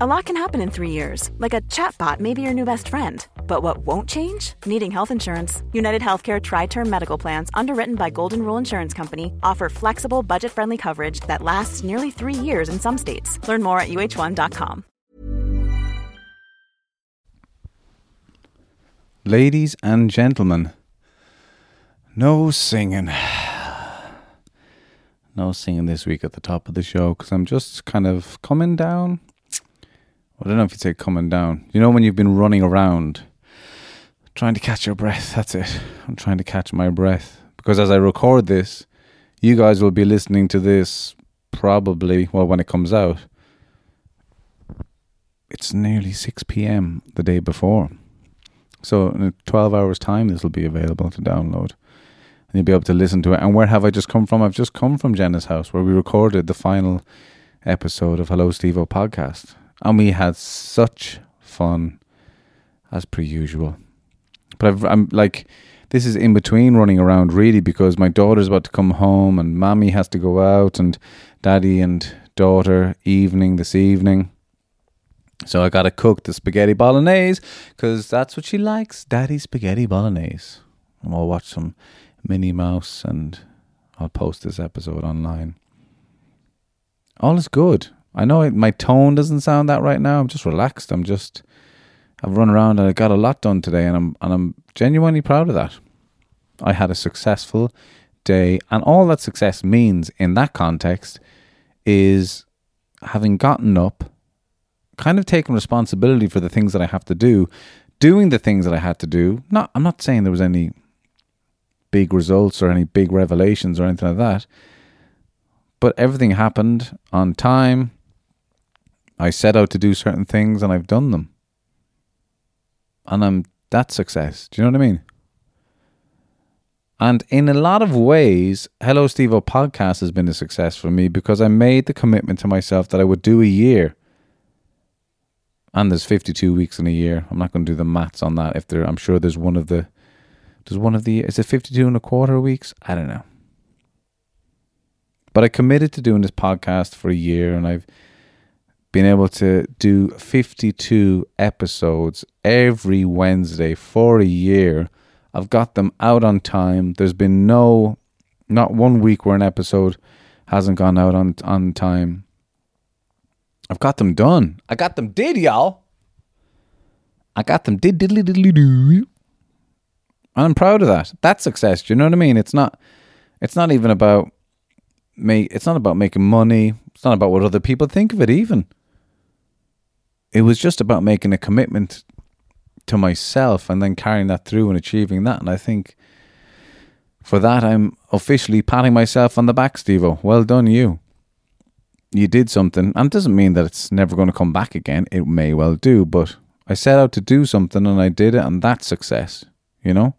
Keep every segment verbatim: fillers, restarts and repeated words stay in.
A lot can happen in three years, like a chatbot may be your new best friend. But what won't change? Needing health insurance. United Healthcare Tri-Term Medical Plans, underwritten by Golden Rule Insurance Company, offer flexible, budget-friendly coverage that lasts nearly three years in some states. Learn more at U H one dot com. Ladies and gentlemen, no singing. No singing this week at the top of the show because I'm just kind of coming down. I don't know if you'd say coming down. You know when you've been running around trying to catch your breath? That's it. I'm trying to catch my breath. Because as I record this, you guys will be listening to this probably, well, when it comes out. It's nearly six p.m. the day before. So in twelve hours time, this will be available to download. And you'll be able to listen to it. And where have I just come from? I've just come from Jenna's house where we recorded the final episode of Hello Stevo podcast. And we had such fun, as per usual. But I've, I'm like, this is in between running around, really, because my daughter's about to come home, and Mommy has to go out, and Daddy and daughter evening this evening. So I got to cook the spaghetti bolognese, because that's what she likes, Daddy spaghetti bolognese. And we'll watch some Minnie Mouse, and I'll post this episode online. All is good. I know my tone doesn't sound that right now. I'm just relaxed. I'm just, I've run around and I got a lot done today, and I'm and I'm genuinely proud of that. I had a successful day, and all that success means in that context is having gotten up, kind of taking responsibility for the things that I have to do, doing the things that I had to do. Not, I'm not saying there was any big results or any big revelations or anything like that, but everything happened on time. I set out to do certain things and I've done them. And I'm that's success. Do you know what I mean? And in a lot of ways, Hello Stevo podcast has been a success for me because I made the commitment to myself that I would do a year. And there's fifty-two weeks in a year. I'm not going to do the maths on that. If there, I'm sure there's one of the, there's one of the, is it fifty-two and a quarter weeks? I don't know. But I committed to doing this podcast for a year, and I've been able to do fifty-two episodes every Wednesday for a year. I've got them out on time. There's been no, not one week where an episode hasn't gone out on, on time. I've got them done. I got them did, y'all. I got them did diddly diddly doo. And I'm proud of that. That's success. Do you know what I mean? It's not, it's not even about Make, it's not about making money. It's not about what other people think of it even. It was just about making a commitment to myself and then carrying that through and achieving that. And I think for that, I'm officially patting myself on the back, Stevo. Well done, you. You did something. And it doesn't mean that it's never going to come back again. It may well do. But I set out to do something and I did it, and that's success, you know?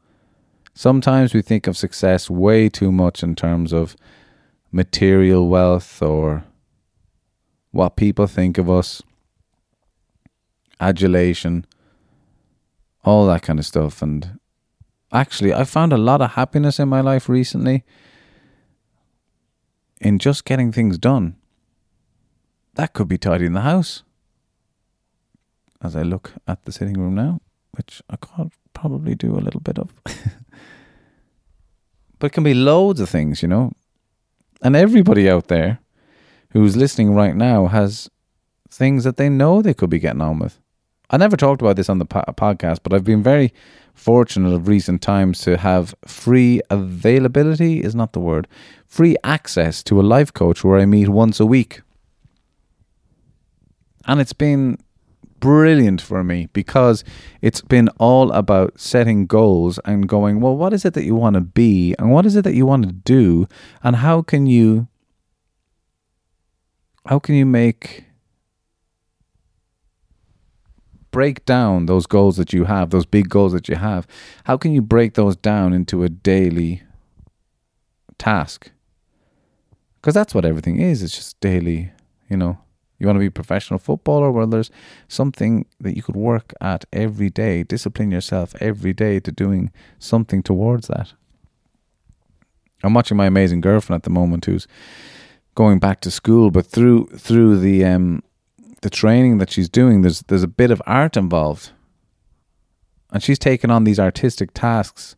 Sometimes we think of success way too much in terms of material wealth or what people think of us, adulation, all that kind of stuff. And actually, I found a lot of happiness in my life recently in just getting things done. That could be tidying the house. As I look at the sitting room now, which I could probably do a little bit of. But it can be loads of things, you know. And everybody out there who's listening right now has things that they know they could be getting on with. I never talked about this on the po- podcast, but I've been very fortunate of recent times to have free availability, is not the word, free access to a life coach where I meet once a week. And it's been brilliant for me because it's been all about setting goals and going, well, what is it that you want to be and what is it that you want to do, and how can you how can you make break down those goals that you have, those big goals that you have, how can you break those down into a daily task? Because that's what everything is. It's just daily, you know. You want to be a professional footballer? Well, there's something that you could work at every day. Discipline yourself every day to doing something towards that. I'm watching my amazing girlfriend at the moment, who's going back to school, but through through the um, the training that she's doing, there's there's a bit of art involved, and she's taken on these artistic tasks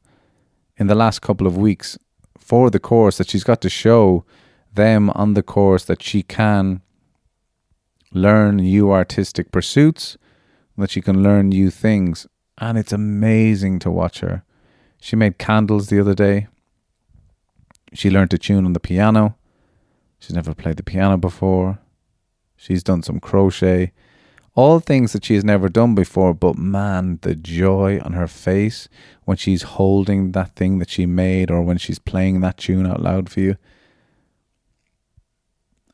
in the last couple of weeks for the course that she's got to show them on the course that she can learn new artistic pursuits, that she can learn new things. And it's amazing to watch her. She made candles the other day. She learned to tune on the piano. She's never played the piano before. She's done some crochet. All things that she has never done before, but man, the joy on her face when she's holding that thing that she made, or when she's playing that tune out loud for you.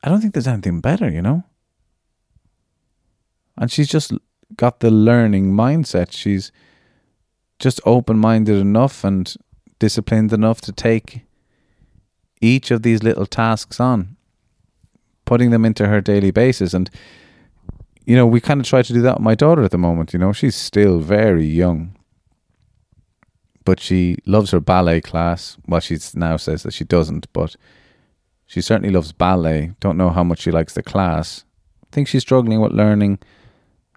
I don't think there's anything better, you know? And she's just got the learning mindset. She's just open-minded enough and disciplined enough to take each of these little tasks on, putting them into her daily basis. And, you know, we kind of try to do that with my daughter at the moment. You know, she's still very young, but she loves her ballet class. Well, she now says that she doesn't, but she certainly loves ballet. Don't know how much she likes the class. Think she's struggling with learning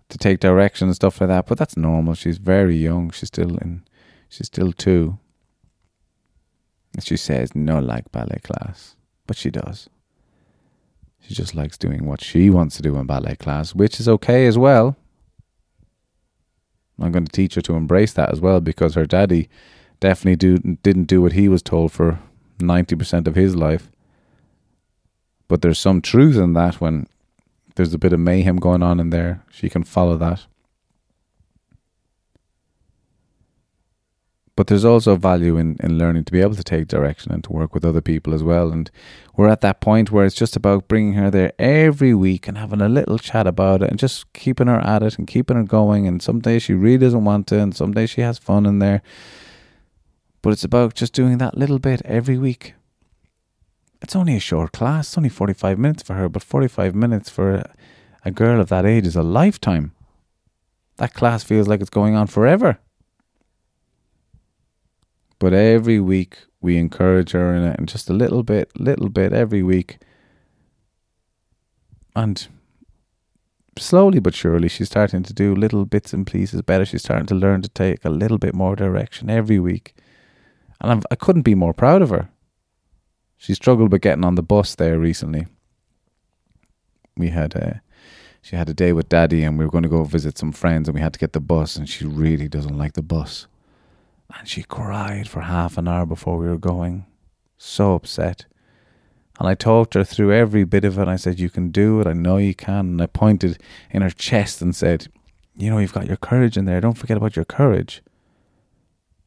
to take direction and stuff like that, but that's normal. She's very young. She's still in she's still two. And she says no like ballet class, but she does. She just likes doing what she wants to do in ballet class, which is okay as well. I'm going to teach her to embrace that as well, because her daddy definitely do, didn't do what he was told for ninety percent of his life. But there's some truth in that. When there's a bit of mayhem going on in there, she can follow that. But there's also value in, in learning to be able to take direction and to work with other people as well. And we're at that point where it's just about bringing her there every week and having a little chat about it and just keeping her at it and keeping her going. And some days she really doesn't want to, and some days she has fun in there. But it's about just doing that little bit every week. It's only a short class. It's only forty-five minutes for her, but forty-five minutes for a girl of that age is a lifetime. That class feels like it's going on forever. But every week we encourage her in it, and just a little bit, little bit every week. And slowly but surely she's starting to do little bits and pieces better. She's starting to learn to take a little bit more direction every week. And I'm, I couldn't be more proud of her. She struggled with getting on the bus there recently. We had a, she had a day with Daddy, and we were going to go visit some friends, and we had to get the bus, and she really doesn't like the bus. And she cried for half an hour before we were going. So upset. And I talked her through every bit of it. I said, you can do it. I know you can. And I pointed in her chest and said, you know, you've got your courage in there. Don't forget about your courage.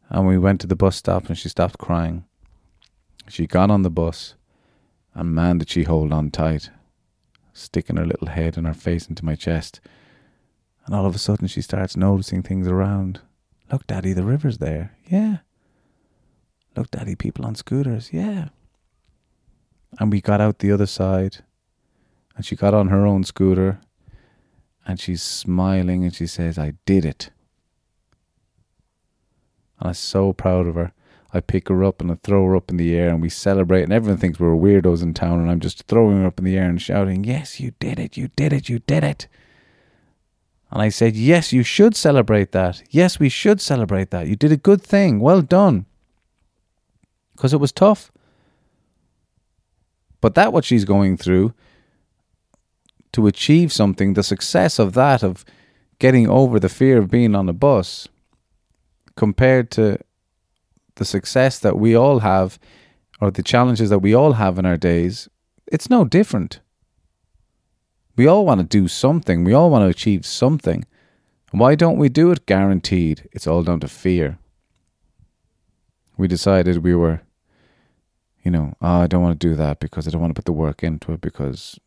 And we went to the bus stop, and she stopped crying. She got on the bus, and man, did she hold on tight, sticking her little head and her face into my chest. And all of a sudden she starts noticing things around. Look, Daddy, the river's there. Yeah. Look, Daddy, people on scooters. Yeah. And we got out the other side, and she got on her own scooter, and she's smiling, and she says, I did it. And I'm so proud of her. I pick her up and I throw her up in the air, and we celebrate, and everyone thinks we're weirdos in town, and I'm just throwing her up in the air and shouting, yes, you did it, you did it, you did it. And I said, yes, you should celebrate that. Yes, we should celebrate that. You did a good thing. Well done. Because it was tough. But that what she's going through to achieve something, the success of that, of getting over the fear of being on a bus, compared to the success that we all have, or the challenges that we all have in our days, it's no different. We all want to do something. We all want to achieve something. And why don't we do it? Guaranteed. It's all down to fear. We decided we were, you know, oh, I don't want to do that because I don't want to put the work into it because...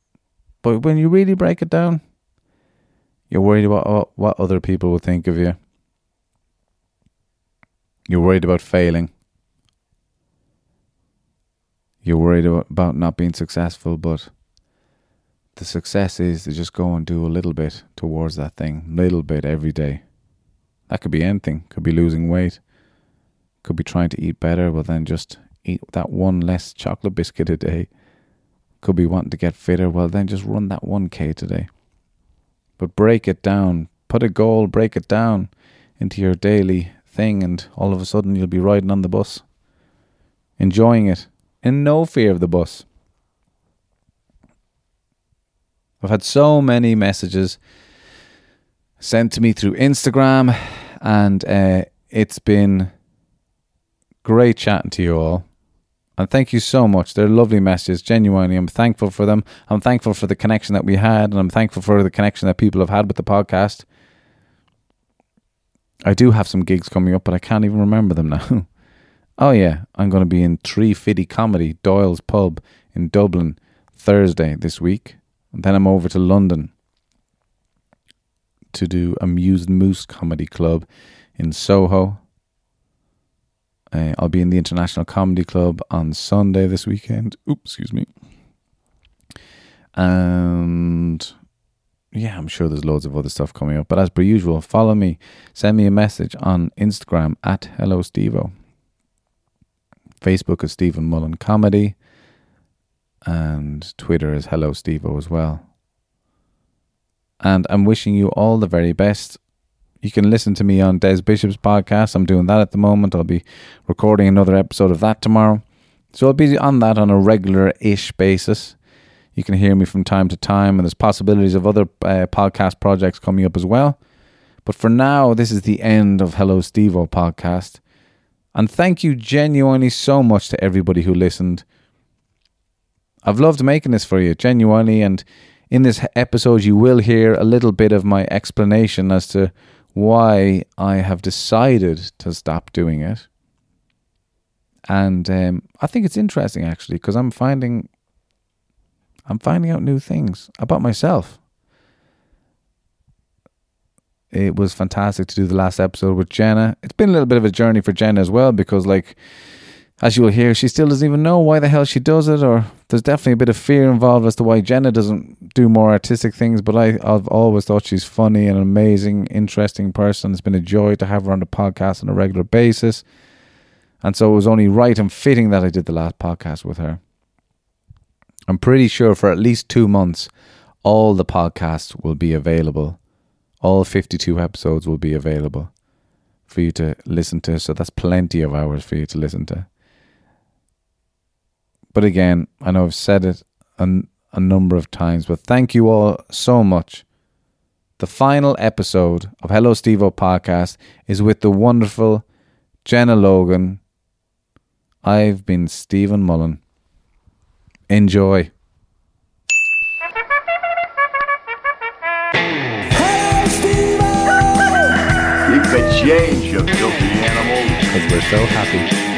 But when you really break it down, You're worried about what, what other people will think of you. You're worried about failing. You're worried about not being successful, but the success is to just go and do a little bit towards that thing, little bit every day. That could be anything. Could be losing weight. Could be trying to eat better, but then just eat that one less chocolate biscuit a day. Could be wanting to get fitter. Well, then just run that one K today. But break it down. Put a goal, break it down into your daily thing, and all of a sudden you'll be riding on the bus, enjoying it, in no fear of the bus. I've had so many messages sent to me through Instagram, and uh, it's been great chatting to you all. And thank you so much. They're lovely messages. Genuinely, I'm thankful for them. I'm thankful for the connection that we had, and I'm thankful for the connection that people have had with the podcast. I do have some gigs coming up, but I can't even remember them now. Oh yeah, I'm going to be in Tree Fiddy Comedy, Doyle's Pub in Dublin, Thursday this week. And then I'm over to London to do Amused Moose Comedy Club in Soho. Uh, I'll be in the International Comedy Club on Sunday this weekend. Oops, excuse me. And yeah, I'm sure there's loads of other stuff coming up. But as per usual, follow me. Send me a message on Instagram at Hello Stevo. Facebook is Stephen Mullen Comedy. And Twitter is Hello Stevo as well. And I'm wishing you all the very best. You can listen to me on Des Bishop's podcast. I'm doing that at the moment. I'll be recording another episode of that tomorrow. So I'll be on that on a regular-ish basis. You can hear me from time to time. And there's possibilities of other uh, podcast projects coming up as well. But for now, this is the end of Hello Stevo podcast. And thank you genuinely so much to everybody who listened. I've loved making this for you, genuinely, and in this episode you will hear a little bit of my explanation as to why I have decided to stop doing it. And um, I think it's interesting, actually, because I'm finding, I'm finding out new things about myself. It was fantastic to do the last episode with Jenna. It's been a little bit of a journey for Jenna as well, because, like, as you will hear, she still doesn't even know why the hell she does it, or there's definitely a bit of fear involved as to why Jenna doesn't do more artistic things, but I, I've always thought she's funny and an amazing, interesting person. It's been a joy to have her on the podcast on a regular basis, and so it was only right and fitting that I did the last podcast with her. I'm pretty sure for at least two months, all the podcasts will be available. All fifty-two episodes will be available for you to listen to, so that's plenty of hours for you to listen to. But again, I know I've said it a, a number of times, but thank you all so much. The final episode of Hello Stevo podcast is with the wonderful Jenna Logan. I've been Stephen Mullen. Enjoy. Hello Stevo! Keep the change, you filthy animals. Because we're so happy.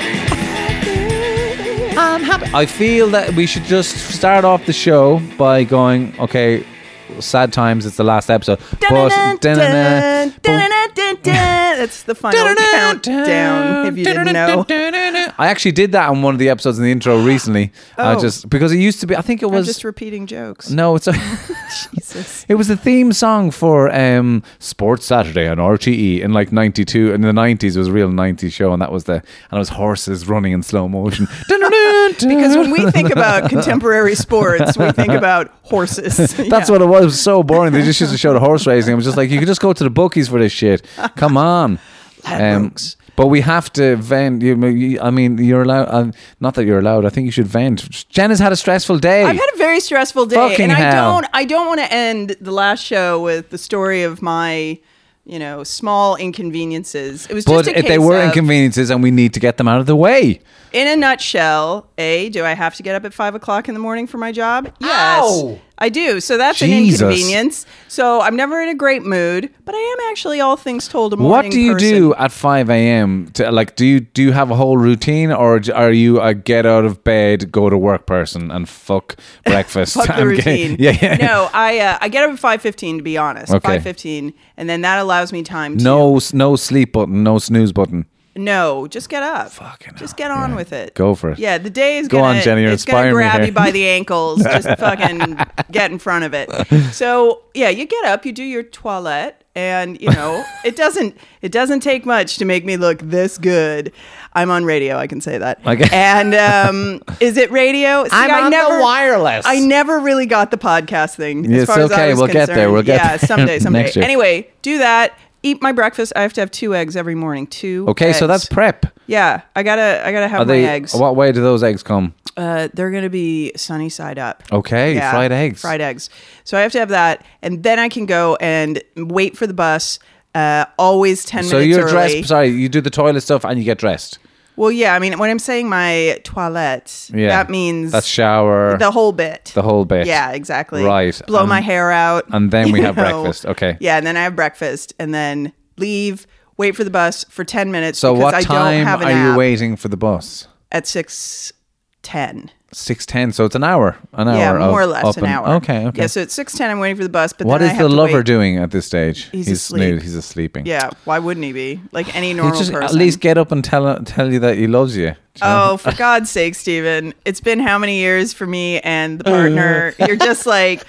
I'm happy. I feel that we should just start off the show by going, okay, sad times, it's the last episode. But that's the final countdown, if you didn't know. I actually did that on one of the episodes in the intro recently. Oh. I just because it used to be, I think it was I'm just repeating jokes. No, it's a Jesus. It was the theme song for um, Sports Saturday on R T E in like ninety-two. In the nineties, it was a real nineties show, and that was the and it was horses running in slow motion. Because when we think about contemporary sports, we think about horses. That's yeah. what it was. It was so boring. They just used to show the horse racing. I was just like, you could just go to the bookies for this shit. Come on. Um, but we have to vent. You, you, I mean, you're allowed. Um, not that you're allowed. I think you should vent. Jenna's had a stressful day. I've had a very stressful day. Fucking and hell. I don't, I don't want to end the last show with the story of my... you know, small inconveniences. It was but just a if case they were of, inconveniences, and we need to get them out of the way. In a nutshell, A, do I have to get up at five o'clock in the morning for my job? Yes. Ow! I do. So that's Jesus. an inconvenience. So I'm never in a great mood, but I am actually, all things told, a morning person. What do you person. do at five a.m.? Like, do you do you have a whole routine, or are you a get out of bed, go to work person and fuck breakfast? Fuck the I'm routine. Getting, yeah, yeah. No, I uh, I get up at five fifteen, to be honest. Okay. five fifteen, and then that allows me time to... No, no sleep button, no snooze button. No, just get up. Fucking just get on yeah. with it. Go for it. Yeah, the day is going to grab you by the ankles. Just fucking get in front of it. So, yeah, you get up, you do your toilette, and, you know, it doesn't it doesn't take much to make me look this good. I'm on radio, I can say that. Okay. And um, is it radio? See, I'm I on never, the wireless. I never really got the podcast thing. It's as far okay, as I was we'll concerned. get there. We'll get yeah, there. Yeah, someday, someday. Anyway, do that. Eat my breakfast. I have to have two eggs every morning. Two. Okay, eggs. So that's prep. Yeah, I gotta, I gotta have Are my they, eggs. What way do those eggs come? Uh, they're gonna be sunny side up. Okay, yeah, fried eggs. Fried eggs. So I have to have that, and then I can go and wait for the bus. Uh, always ten so minutes early. So you're dressed. Sorry, you do the toilet stuff and you get dressed. Well, yeah. I mean, when I'm saying my toilette, yeah. that means... That shower. The whole bit. The whole bit. Yeah, exactly. Right. Blow um, my hair out. And then we have know. breakfast. Okay. Yeah, and then I have breakfast and then leave, wait for the bus for ten minutes. So what I time don't have an are you waiting for the bus? At six ten. six ten, so it's an hour. An hour. Yeah, more or less an hour. Okay, okay. Yeah, so it's six ten, I'm waiting for the bus, but what then I have to wait. What is the lover doing at this stage? He's, he's asleep. Snood, he's sleeping. Yeah, why wouldn't he be? Like any normal just, person. At least get up and tell tell you that he loves you. Oh, for God's sake, Stephen. It's been how many years for me and the partner? You're just like...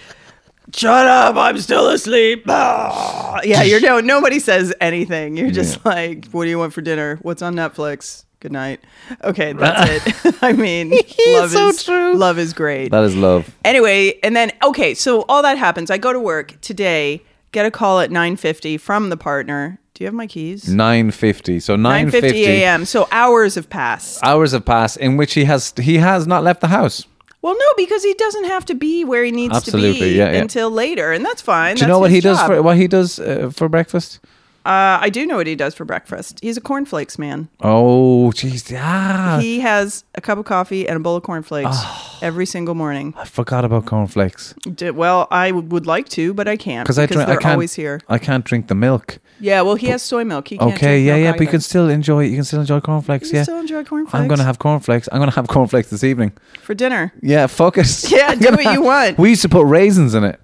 Shut up, I'm still asleep. Ah. Yeah, you're no nobody says anything. You're just yeah. like, what do you want for dinner? What's on Netflix? Good night. Okay, that's it. I mean, love so is true. Love is great. That is love. Anyway, and then okay, so all that happens. I go to work today, get a call at nine fifty from the partner. Do you have my keys? nine fifty. So nine fifty a.m. So hours have passed. Hours have passed in which he has he has not left the house. Well, no, because he doesn't have to be where he needs Absolutely, to be yeah, yeah. until later, and that's fine. Do you that's know what he, does for, what he does uh, for breakfast? Uh, I do know what he does for breakfast. He's a cornflakes man. Oh, jeez. Ah. He has a cup of coffee and a bowl of cornflakes oh, every single morning. I forgot about cornflakes. D- well, I w- would like to, but I can't because I drink, they're I can't, always here. I can't drink the milk. Yeah, well, he but, has soy milk. He can't okay, drink yeah, milk yeah, either. But you can still enjoy. You can still enjoy cornflakes. You can yeah. still enjoy cornflakes. I'm gonna have cornflakes. I'm gonna have cornflakes this evening for dinner. Yeah, focus. Yeah, do what have, you want. We used to put raisins in it.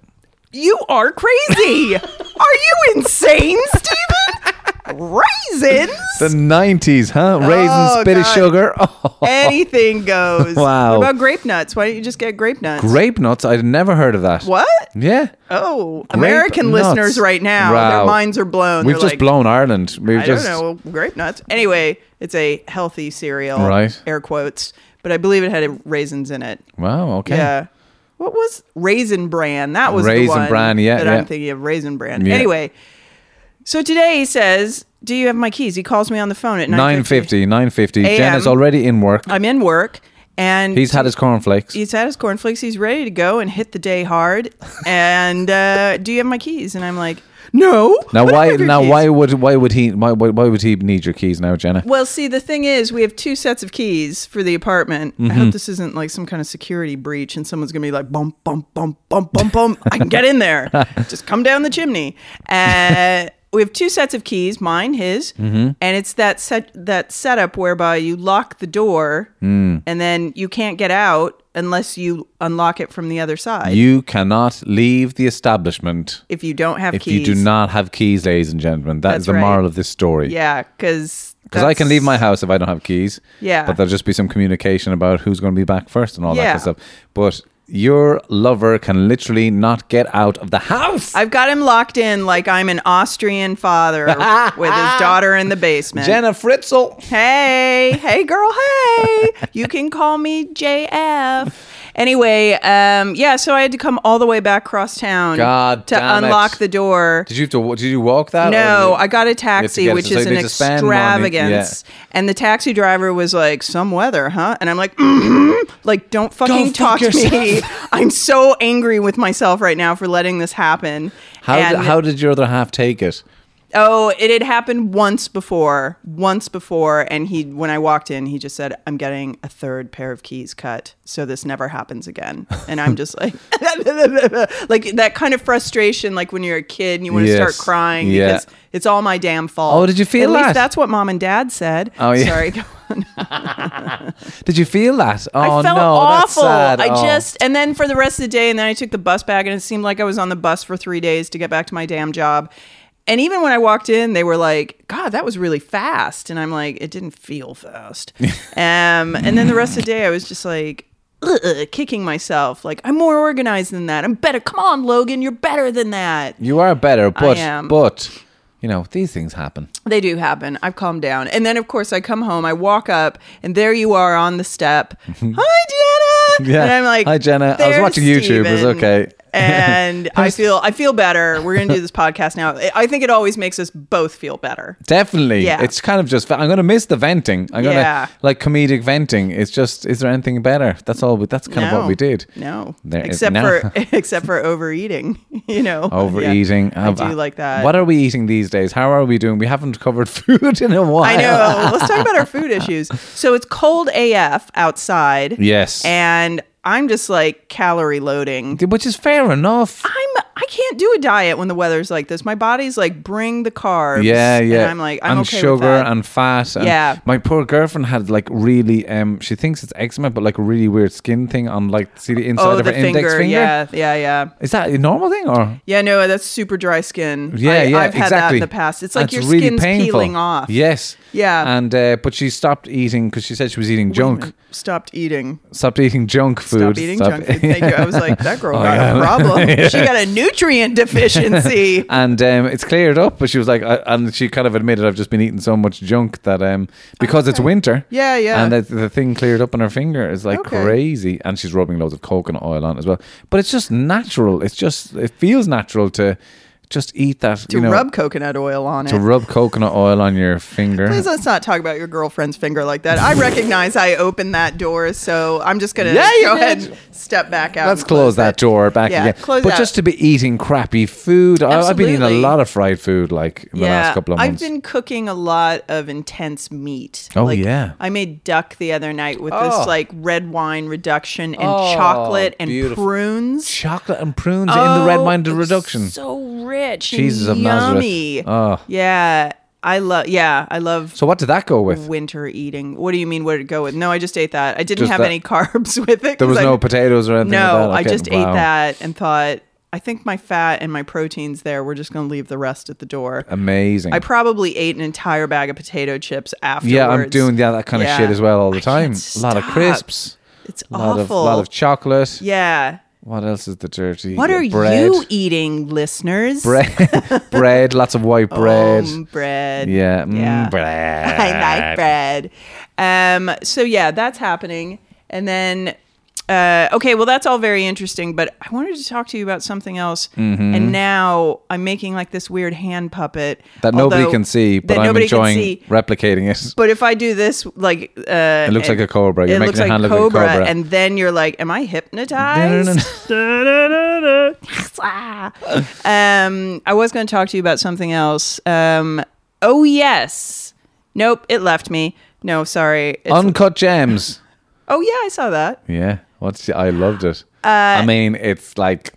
You are crazy. Are you insane, Stephen? Raisins? The nineties, huh? Raisins, oh, bit God. Of sugar. Oh. Anything goes. Wow. What about grape nuts? Why don't you just get grape nuts? Grape nuts? I'd never heard of that. What? Yeah. Oh, grape American nuts. Listeners right now, wow. their minds are blown. We've They're just like, blown Ireland. We've I just... don't know. Grape nuts. Anyway, it's a healthy cereal. Right. Air quotes. But I believe it had raisins in it. Wow, okay. Yeah. What was Raisin Bran? That was Raisin the one Bran, yeah, that yeah. I'm thinking of. Raisin Bran. Yeah. Anyway, so today he says, do you have my keys? He calls me on the phone at nine fifty. nine fifty. Jenna's already in work. I'm in work. And he's had his cornflakes. He's had his cornflakes. He's ready to go and hit the day hard. And uh, do you have my keys? And I'm like, no. Now why? Now keys. why would why would he why, why would he need your keys now, Jenna? Well, see, the thing is, we have two sets of keys for the apartment. Mm-hmm. I hope this isn't like some kind of security breach, and someone's gonna be like, bump, bump, bump, bump, bump, bump. I can get in there. Just come down the chimney. Uh, we have two sets of keys, mine, his, mm-hmm. and it's that set that setup whereby you lock the door, mm. and then you can't get out. Unless you unlock it from the other side. You cannot leave the establishment. If you don't have if keys. If you do not have keys, ladies and gentlemen. That That's is the right. moral of this story. Yeah, because... Because I can leave my house if I don't have keys. Yeah. But there'll just be some communication about who's going to be back first and all yeah. that kind of stuff. But your lover can literally not get out of the house. I've got him locked in like I'm an Austrian father with his daughter in the basement. Jenna Fritzl. Hey. Hey, girl. Hey. You can call me J F. Anyway, um, yeah, so I had to come all the way back across town God to unlock it. the door. Did you have to, did you walk that? No, I got a taxi, which is an extravagance. Yeah. And the taxi driver was like, some weather, huh? And I'm like, mm-hmm. Like, don't fucking don't talk fuck to me. I'm so angry with myself right now for letting this happen. How, and, did, how did your other half take it? Oh, it had happened once before, once before, and he when I walked in, he just said, "I'm getting a third pair of keys cut, so this never happens again." And I'm just like, like that kind of frustration, like when you're a kid and you want to yes. start crying yeah. because it's all my damn fault. Oh, did you feel At that? At least that's what mom and dad said. Oh, yeah. Sorry, go on. Did you feel that? Oh, I felt no, awful. That's sad. I oh. just and then for the rest of the day, and then I took the bus back, and it seemed like I was on the bus for three days to get back to my damn job. And even when I walked in, they were like, "God, that was really fast." And I'm like, it didn't feel fast. um, and then the rest of the day, I was just like, ugh, kicking myself. Like, I'm more organized than that. I'm better. Come on, Logan. You're better than that. You are better. But, but, you know, these things happen. They do happen. I've calmed down. And then, of course, I come home. I walk up. And there you are on the step. Hi, Jenna. Yeah. And I'm like, hi, Jenna. I was watching Steven. YouTube. It was okay. And I feel I feel better. We're going to do this podcast now. I think it always makes us both feel better. Definitely. Yeah. It's kind of just, I'm going to miss the venting. I'm going to, yeah. like comedic venting. It's just, is there anything better? That's all. We, that's kind no. of what we did. No. There except is, for no. except for overeating, you know. Overeating. Yeah. I do like that. What are we eating these days? How are we doing? We haven't covered food in a while. I know. Let's talk about our food issues. So it's cold A F outside. Yes. And I'm just like calorie loading. Which is fair enough. I'm, I can't do a diet when the weather's like this. My body's like, bring the carbs. Yeah, yeah. And I'm like, I'm and okay sugar with that. And fat. And yeah. My poor girlfriend had like really, um, she thinks it's eczema, but like a really weird skin thing on like, see the inside oh, of the her finger, index finger? Yeah, yeah, yeah. Is that a normal thing or? Yeah, no, that's super dry skin. Yeah, I, yeah, I've had exactly. that in the past. It's like that's your really skin's painful. Peeling off. Yes. Yeah. And, uh, but she stopped eating because she said she was eating Wait junk. Stopped eating. Stopped eating junk food. Stop eating Stop. junk food. Thank you. I was like, that girl oh, got yeah. a problem. yeah. She got a nutrient deficiency. And um, it's cleared up. But she was like, I, and she kind of admitted, I've just been eating so much junk that um, because okay. it's winter. Yeah, yeah. And the, the thing cleared up on her finger is like okay. crazy. And she's rubbing loads of coconut oil on as well. But it's just natural. It's just, it feels natural to just eat that. To you know, rub coconut oil on to it. To rub coconut oil on your finger. Please let's not talk about your girlfriend's finger like that. I recognize I opened that door, so I'm just going to yeah, go did. ahead, step back out. Let's close, close that door back yeah, again. Close but out. Just to be eating crappy food. Absolutely. I've been eating a lot of fried food like in the yeah, last couple of months. I've been cooking a lot of intense meat. Oh, like, yeah. I made duck the other night with oh. this like red wine reduction and oh, chocolate and beautiful. prunes. Chocolate and prunes oh, in the red wine reduction. So rich. Jesus of Nazareth. Oh. Yeah, I love. Yeah, I love. So what did that go with? Winter eating. What do you mean? What did it go with? No, I just ate that. I didn't just have that. any carbs with it. There was I, no potatoes or anything. No, like that. Okay. I just wow. ate that and thought, I think my fat and my proteins there, we're just going to leave the rest at the door. Amazing. I probably ate an entire bag of potato chips afterwards. Yeah, I'm doing yeah, that kind yeah. of shit as well all the time. A lot of crisps. It's a lot awful. A lot of chocolate. Yeah. What else is the dirty? What are bread. you eating, listeners? Bread, bread, lots of white bread. Oh, bread. Yeah, yeah. Mm, bread. I like bread. Um, so yeah, that's happening. And then, uh, okay, well, that's all very interesting. But I wanted to talk to you about something else. Mm-hmm. And now I'm making like this weird hand puppet that nobody can see, but I'm enjoying replicating it. But if I do this, like uh, it looks like a cobra. You're making a hand look like a cobra, and then you're like, "Am I hypnotized?" um, I was going to talk to you about something else. Um, oh yes, nope, it left me. No, sorry. It's Uncut Gems. Oh yeah, I saw that. Yeah. What's the, I loved it. Uh, I mean, it's like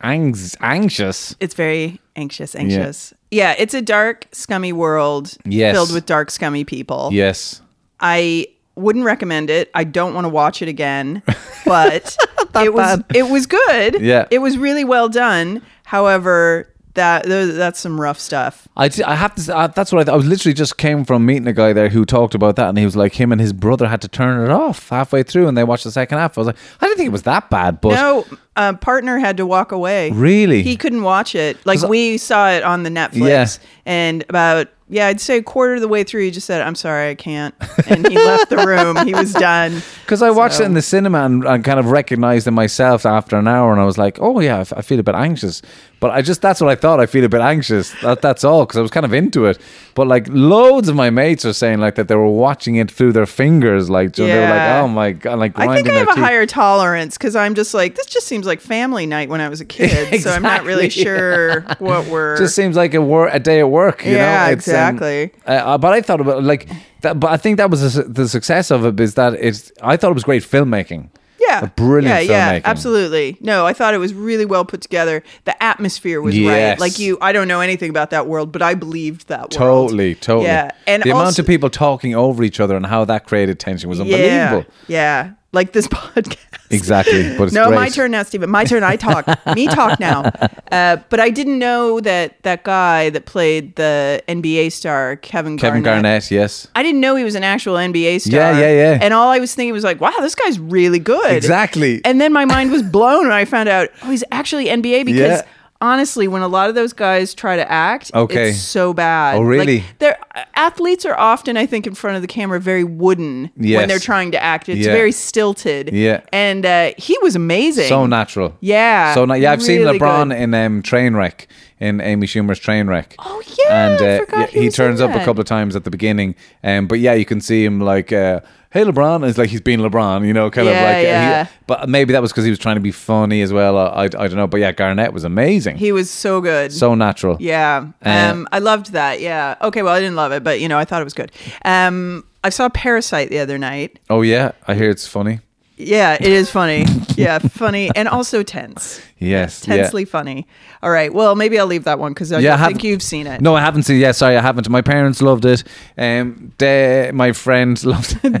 ang- anxious. It's very anxious, anxious. Yeah. yeah, it's a dark, scummy world yes. filled with dark, scummy people. Yes. I wouldn't recommend it. I don't want to watch it again, but it was bad. It was good. Yeah. It was really well done. However, that that's some rough stuff. I, I have to. I, that's what I. I was literally just came from meeting a guy there who talked about that, and he was like, him and his brother had to turn it off halfway through, and they watched the second half. I was like, I didn't think it was that bad, but no, uh, partner had to walk away. Really, he couldn't watch it. Like we I, saw it on the Netflix, yeah. and about yeah, I'd say a quarter of the way through, he just said, "I'm sorry, I can't," and he left the room. He was done. Because I so. watched it in the cinema and, and kind of recognized it myself after an hour, and I was like, oh yeah, I, f- I feel a bit anxious. But I just, that's what I thought. I feel a bit anxious. That, that's all, because I was kind of into it. But like loads of my mates are saying like that they were watching it through their fingers. Like, yeah. They were like, oh my God. Like, I think I have a teeth. higher tolerance because I'm just like, this just seems like family night when I was a kid. Exactly. So I'm not really sure yeah. what we're. Just seems like a, wor- a day at work. You yeah, know? It's, exactly. Um, uh, but I thought about like, that, but I think that was a, the success of it is that it's, I thought it was great filmmaking. Yeah. A brilliant yeah, filmmaking. Yeah, absolutely. No, I thought it was really well put together. The atmosphere was yes. right. Like you, I don't know anything about that world, but I believed that world. Totally, totally. Yeah. And the also, amount of people talking over each other and how that created tension was unbelievable. Yeah. yeah. Like this podcast. Exactly. But it's no, great. My turn now, Stephen. My turn. I talk. Me talk now. Uh, but I didn't know that that guy that played the N B A star, Kevin Garnett. Kevin Garnett, yes. I didn't know he was an actual N B A star. Yeah, yeah, yeah. And all I was thinking was like, wow, this guy's really good. Exactly. And then my mind was blown when I found out, oh, he's actually N B A because... Yeah. Honestly, when a lot of those guys try to act, okay. it's so bad. Oh, really? Like, they're, athletes are often, I think, in front of the camera very wooden yes. when they're trying to act. It's yeah. very stilted. Yeah. And uh, he was amazing. So natural. Yeah. So na- Yeah, I've really seen LeBron good. in um, Trainwreck, in Amy Schumer's Trainwreck. Oh, yeah. And uh, I forgot he, he turns up a couple of times at the beginning. Um, but yeah, you can see him like... Uh, hey LeBron, and it's like he's being LeBron, you know, kind yeah, of like yeah. he, but maybe that was because he was trying to be funny as well. I, I, I don't know, but yeah, Garnett was amazing. He was so good, so natural. Yeah, uh, um, I loved that. Yeah, okay, well I didn't love it, but you know I thought it was good. Um, I saw Parasite the other night. Oh yeah, I hear it's funny. Yeah, it is funny. Yeah, funny and also tense. Yes. Tensely yeah. funny. All right. Well, maybe I'll leave that one because I yeah, don't I think you've seen it. No, I haven't seen it. Yeah, sorry, I haven't. My parents loved it. Um, they, my friend loved it.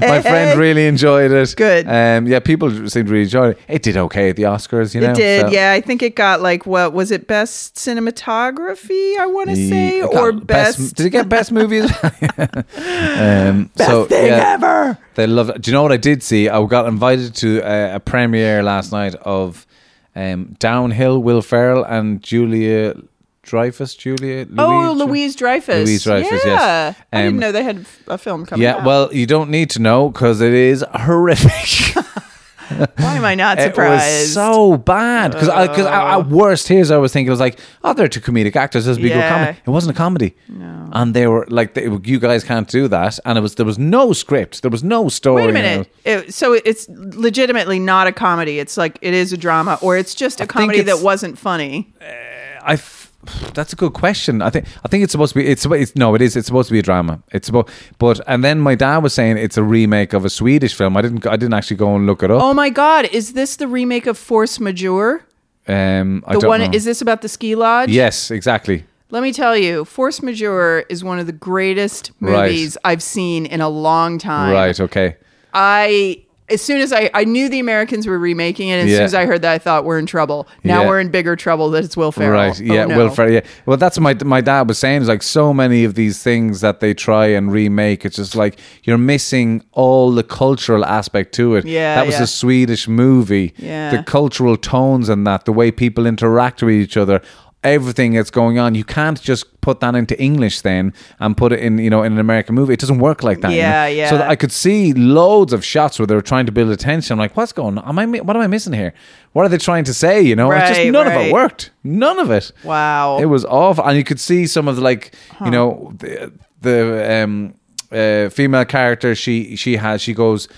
My friend really enjoyed it. Good. Um, yeah, people seemed to really enjoy it. It did okay at the Oscars, you know? It did, so. yeah. I think it got like, what was it? Best cinematography, I want to say? Or best... best... Did it get best movies? um, best so, thing yeah, ever! They loved it. Do you know what I did see? I got invited to a, a premiere last night of um, Downhill, Will Ferrell and Julia Dreyfus. Julia Louise, oh, Louise Dreyfus. Louise Dreyfus, yeah. yes. Um, I didn't know they had a film coming yeah, out. Yeah, well, you don't need to know because it is horrific. Why am I not surprised? It was so bad. Because uh, at worst, here's I was thinking, it was like, oh, they're two comedic actors. This would be yeah. good comedy. It wasn't a comedy. No. And they were like, they, you guys can't do that. And it was there was no script. There was no story. Wait a minute. It, so it's legitimately not a comedy. It's like, it is a drama. Or it's just a I comedy that wasn't funny. Uh, I f- That's a good question. I think I think it's supposed to be it's, it's no it is it's supposed to be a drama. It's about but and then my dad was saying it's a remake of a Swedish film. I didn't I didn't actually go and look it up. Oh my God, is this the remake of Force Majeure? Um I the don't one know. Is this about the ski lodge? Yes, exactly. Let me tell you, Force Majeure is one of the greatest movies right. I've seen in a long time. Right, okay. I As soon as I, I knew the Americans were remaking it, and as yeah. soon as I heard that, I thought we're in trouble. Now yeah. we're in bigger trouble that it's Will Ferrell. Right? Oh, yeah, no. Will Ferrell. Yeah. Well, that's what my my dad was saying. Is like so many of these things that they try and remake. It's just like you're missing all the cultural aspect to it. Yeah, that was yeah. a Swedish movie. Yeah. The cultural tones and that, the way people interact with each other. Everything that's going on, you can't just put that into English then and put it in, you know, in an American movie. It doesn't work like that. Yeah, you know? yeah. So I could see loads of shots where they were trying to build attention. I'm like, what's going on? Am I, what am I missing here? What are they trying to say? You know, right, it's just none right. of it worked. None of it. Wow, it was awful. And you could see some of the, like, huh. you know, the, the um, uh, female character. She she has. She goes.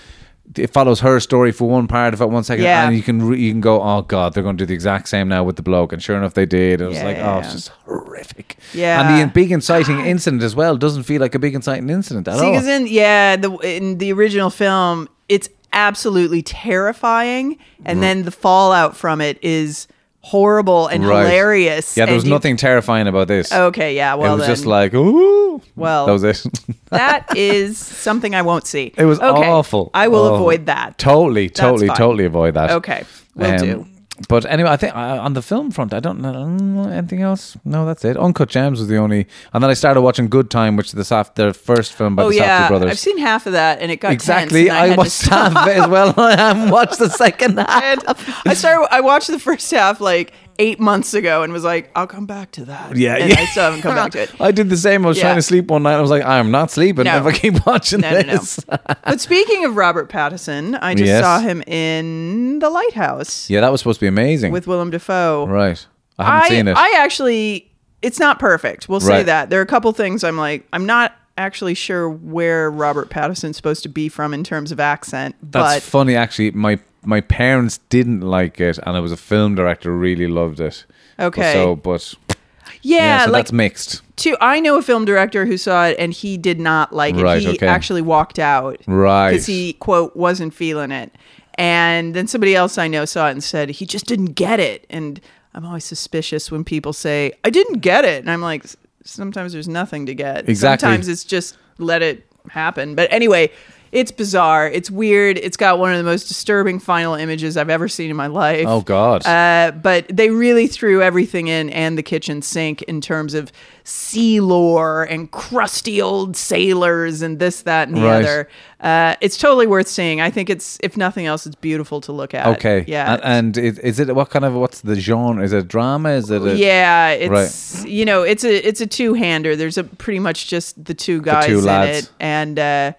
It follows her story for one part of it, one second, yeah. and you can re- you can go, oh God, they're going to do the exact same now with the bloke, and sure enough, they did. It was yeah, like, yeah, oh, yeah. it's just horrific. Yeah, and the big inciting incident as well doesn't feel like a big inciting incident at See, all. Because in yeah, the in the original film, it's absolutely terrifying, and then the fallout from it is horrible and right. hilarious. Yeah, there was you, nothing terrifying about this. Okay, yeah, well, it was then. just like, ooh, well, that was it. That is something I won't see. It was okay, awful. I will oh, avoid that. Totally, totally, totally avoid that. Okay, will um, do. But anyway, I think uh, on the film front, I don't know anything else. No, that's it. Uncut Gems was the only, and then I started watching Good Time, which is the Saf- their first film by oh, the yeah. Safdie Brothers. I've seen half of that, and it got exactly. Tense, and I, I watched half of it as well. I haven't watched the second half. I started. I watched the first half like eight months ago and was like, I'll come back to that. Yeah. And yeah. I still haven't come back to it. I did the same. I was yeah. trying to sleep one night. I was like, I'm not sleeping no. if I keep watching no, this. No, no. But speaking of Robert Pattinson, I just yes. saw him in The Lighthouse. Yeah, that was supposed to be amazing. With Willem Dafoe. Right. I haven't I, seen it. I actually, it's not perfect. We'll right. say that. There are a couple things I'm like, I'm not actually sure where Robert Pattinson's supposed to be from in terms of accent. But that's funny, actually. My my parents didn't like it, and it was a film director really loved it. Okay. So, but yeah, yeah so like, that's mixed. Too, I know a film director who saw it, and he did not like it. Right, he okay. actually walked out. Right. Because he, quote, wasn't feeling it. And then somebody else I know saw it and said, he just didn't get it. And I'm always suspicious when people say, I didn't get it. And I'm like, sometimes there's nothing to get. Exactly. Sometimes it's just let it happen. But anyway, it's bizarre. It's weird. It's got one of the most disturbing final images I've ever seen in my life. Oh, God. Uh, but they really threw everything in and the kitchen sink in terms of sea lore and crusty old sailors and this, that, and the right. other. Uh, it's totally worth seeing. I think it's, if nothing else, it's beautiful to look at. Okay. Yeah. And, and it, is it, what kind of, what's the genre? Is it drama? Is it a... Yeah. It's, right. you know, it's a, it's a two-hander. There's a pretty much just the two guys the two in lads. It. And, uh,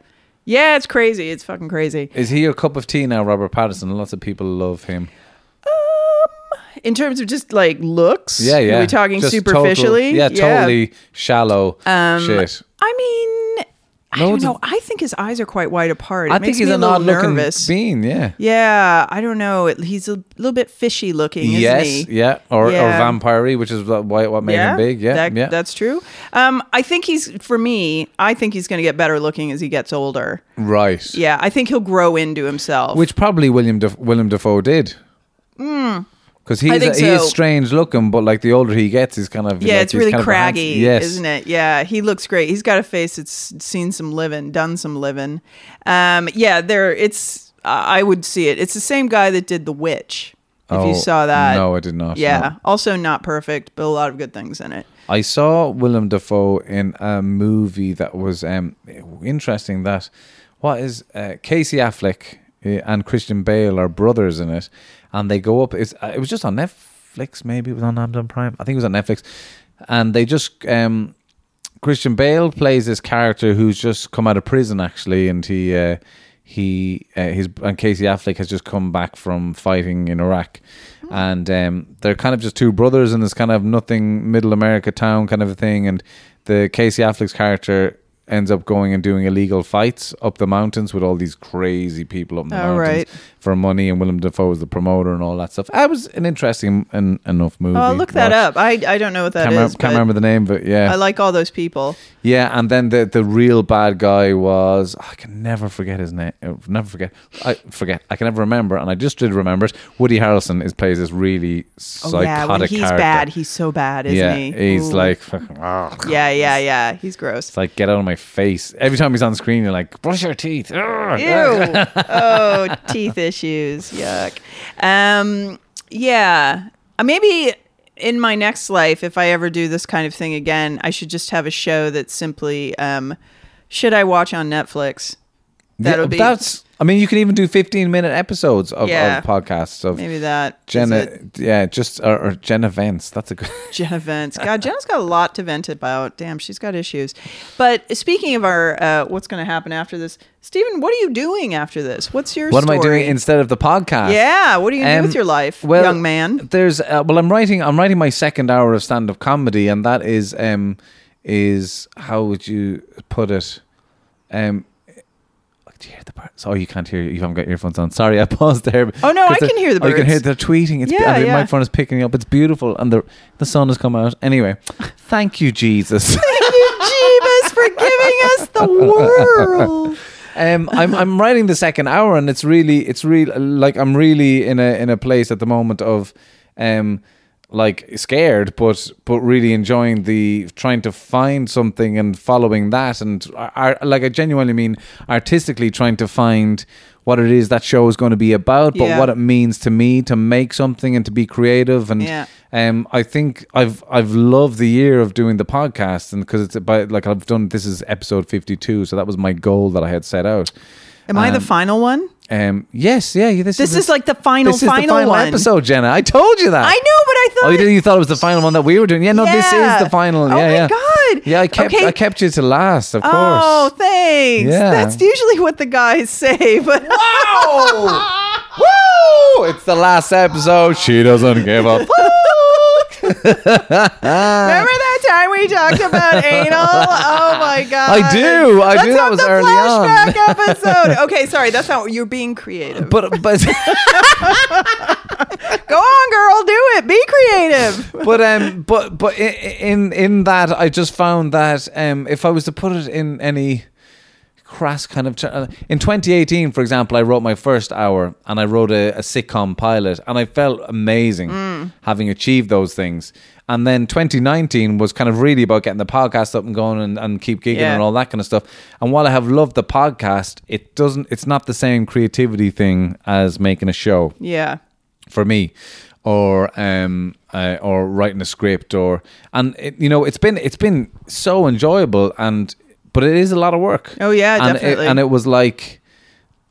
yeah, it's crazy. It's fucking crazy. Is he your cup of tea now, Robert Pattinson? Lots of people love him. Um, in terms of just like looks? Yeah, yeah. Are we talking just superficially? Total, yeah, yeah, totally shallow um, shit. I mean, I no, don't know. I think his eyes are quite wide apart. It I makes think he's me a little nervous. Bean, yeah. Yeah, I don't know. It, he's a little bit fishy looking, isn't yes, he? Yes, yeah. Or, yeah. or vampire-y, which is why what made yeah, him big. Yeah, that, yeah, that's true. Um, I think he's, for me, I think he's going to get better looking as he gets older. Right. Yeah, I think he'll grow into himself. Which probably William Def- Willem Dafoe did. Mm. Because he is so. strange looking, but like the older he gets, he's kind of... Yeah, like, it's really craggy, yes. isn't it? Yeah, he looks great. He's got a face that's seen some living, done some living. Um, yeah, there. It's. Uh, I would see it. It's the same guy that did The Witch, if oh, you saw that. No, I did not. Yeah, no. Also not perfect, but a lot of good things in it. I saw Willem Dafoe in a movie that was um, interesting that... What is... Uh, Casey Affleck and Christian Bale are brothers in it. And they go up, it's, it was just on Netflix, maybe it was on Amazon Prime. I think it was on Netflix. And they just, um, Christian Bale plays this character who's just come out of prison, actually. And he, uh, he, uh, his, and Casey Affleck has just come back from fighting in Iraq. Mm-hmm. And um, they're kind of just two brothers in this kind of nothing, middle America town kind of a thing. And the Casey Affleck's character ends up going and doing illegal fights up the mountains with all these crazy people up the all mountains right. for money, and Willem Dafoe is the promoter and all that stuff. It was an interesting en- enough movie. I'll look that up. I I don't know what that can't is. Remember, can't remember the name, but yeah. I like all those people. Yeah, and then the, the real bad guy was, I can never forget his name. I never forget. I forget. I can never remember, and I just did remember it. Woody Harrelson is plays this really psychotic character. Oh yeah, when he's character. bad. He's so bad, isn't yeah, he? He's Ooh. like, oh, yeah, yeah, yeah. He's gross. It's like, get out of my face. Every time he's on screen, you're like, brush your teeth. Ew. Oh, teeth issues. Yuck. Um, yeah. Maybe in my next life, if I ever do this kind of thing again, I should just have a show that simply, um, should I watch on Netflix? That'll yeah, be. That's. I mean, you can even do fifteen minute episodes of, yeah, of podcasts of maybe that Jenna. Yeah, just or, or Jenna vents. That's a good Jenna vents. God, Jenna's got a lot to vent about. Damn, she's got issues. But speaking of our, uh, what's going to happen after this, Stephen? What are you doing after this? What's your? What story? Am I doing instead of the podcast? Yeah, what are you doing um, with your life, well, young man? There's uh, well, I'm writing. I'm writing my second hour of stand up comedy, and that is um, is how would you put it, um. Do you hear the birds? Oh, you can't hear. You haven't got earphones on. Sorry, I paused there. Oh no, I can hear the birds. Oh, you can hear they're tweeting. It's yeah, be- yeah. My phone is picking up. It's beautiful, and the the sun has come out. Anyway, thank you, Jesus. Thank you, Jeebus, for giving us the world. Um, I'm I'm writing the second hour, and it's really it's real. Like I'm really in a in a place at the moment of, um, like scared, but but really enjoying the trying to find something and following that, and are, like I genuinely mean artistically trying to find what it is that show is going to be about, but yeah. what it means to me to make something and to be creative, and yeah. um, I think I've I've loved the year of doing the podcast, and because it's about like I've done this is episode fifty-two, so that was my goal that I had set out. Am um, I the final one? Um, yes, yeah. This, this is, is like the final, this final, is the final one. episode, Jenna. I told you that. I know, but I thought. Oh, you, you thought it was the final one that we were doing. Yeah, no, yeah. this is the final. Yeah, oh my yeah. God. Yeah, I kept, okay. I kept you to last, of course. Oh, thanks. Yeah. That's usually what the guys say. But wow! Woo! It's the last episode. She doesn't give a fuck. Remember that time we talked about anal? Oh my god! I do. I Let's do. That was early flashback on. Episode. Okay, sorry. That's not. You're being creative. But but go on, girl. Do it. Be creative. But um, but but in in that, I just found that um, if I was to put it in any crass kind of ter- in twenty eighteen, for example, I wrote my first hour and I wrote a, a sitcom pilot, and I felt amazing mm. having achieved those things. And then twenty nineteen was kind of really about getting the podcast up and going and, and keep gigging yeah. and all that kind of stuff. And while I have loved the podcast, it doesn't it's not the same creativity thing as making a show yeah for me, or um uh, or writing a script, or and it, you know it's been it's been so enjoyable, and but it is a lot of work. Oh, yeah, and definitely. It, and it was like,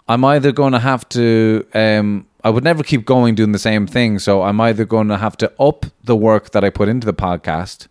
I'm either going to have to, um, I would never keep going doing the same thing. So I'm either going to have to up the work that I put into the podcast,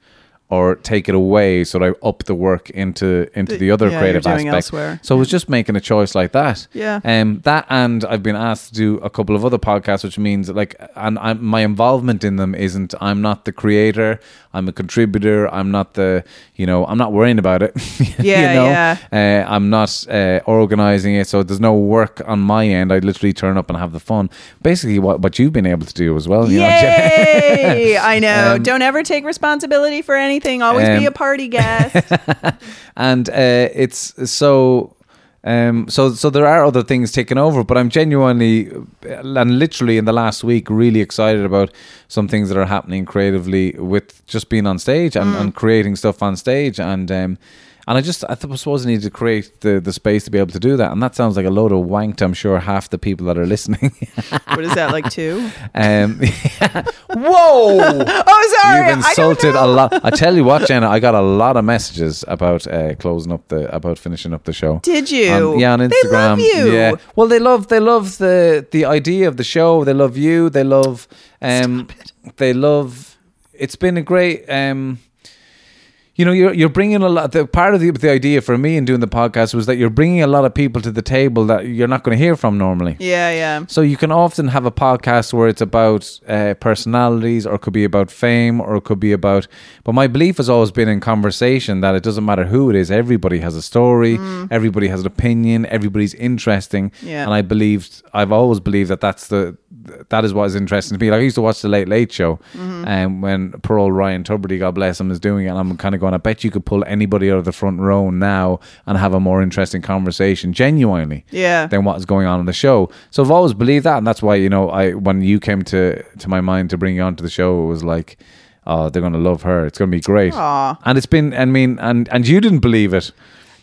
or take it away so that I up the work into into the other yeah, creative you're doing aspect. Elsewhere. So yeah. I was just making a choice like that. Yeah. Um, that and I've been asked to do a couple of other podcasts, which means like, and I'm, my involvement in them isn't, I'm not the creator, I'm a contributor, I'm not the, you know, I'm not worrying about it. Yeah, you know? yeah. Uh, I'm not uh, organising it, so there's no work on my end. I literally turn up and have the fun. Basically what, what you've been able to do as well. You Yay! Know? I know. Um, Don't ever take responsibility for anything. Anything, always um, be a party guest. And uh, it's so um, so so there are other things taking over, but I'm genuinely and literally in the last week really excited about some things that are happening creatively with just being on stage and, mm. and creating stuff on stage. And um, and I just I suppose I need to create the, the space to be able to do that. And that sounds like a load of wank to, I'm sure, half the people that are listening. What is that, like two? Um, yeah. Whoa! Oh, sorry. You've insulted a lot. I tell you what, Jenna, I got a lot of messages about uh, closing up the about finishing up the show. Did you? On, yeah, on Instagram. They love you. Yeah. Well, they love they love the the idea of the show. They love you. They love um, Stop it. They love. It's been a great. Um, You know, you're you're bringing a lot. The part of the the idea for me in doing the podcast was that you're bringing a lot of people to the table that you're not going to hear from normally. Yeah, yeah. So you can often have a podcast where it's about uh, personalities, or it could be about fame, or it could be about. But my belief has always been in conversation that it doesn't matter who it is. Everybody has a story. Mm. Everybody has an opinion. Everybody's interesting. Yeah. And I believed I've always believed that that's the that is what is interesting to me. Like I used to watch the Late Late Show, and mm-hmm. um, when poor old Ryan Tubridy, God bless him, is doing it, and I'm kind of going. And I bet you could pull anybody out of the front row now and have a more interesting conversation, genuinely, yeah. than what's going on in the show. So I've always believed that, and that's why, you know, I when you came to, to my mind to bring you onto the show, it was like, oh, they're going to love her. It's going to be great. Aww. And it's been, I mean, and, and you didn't believe it.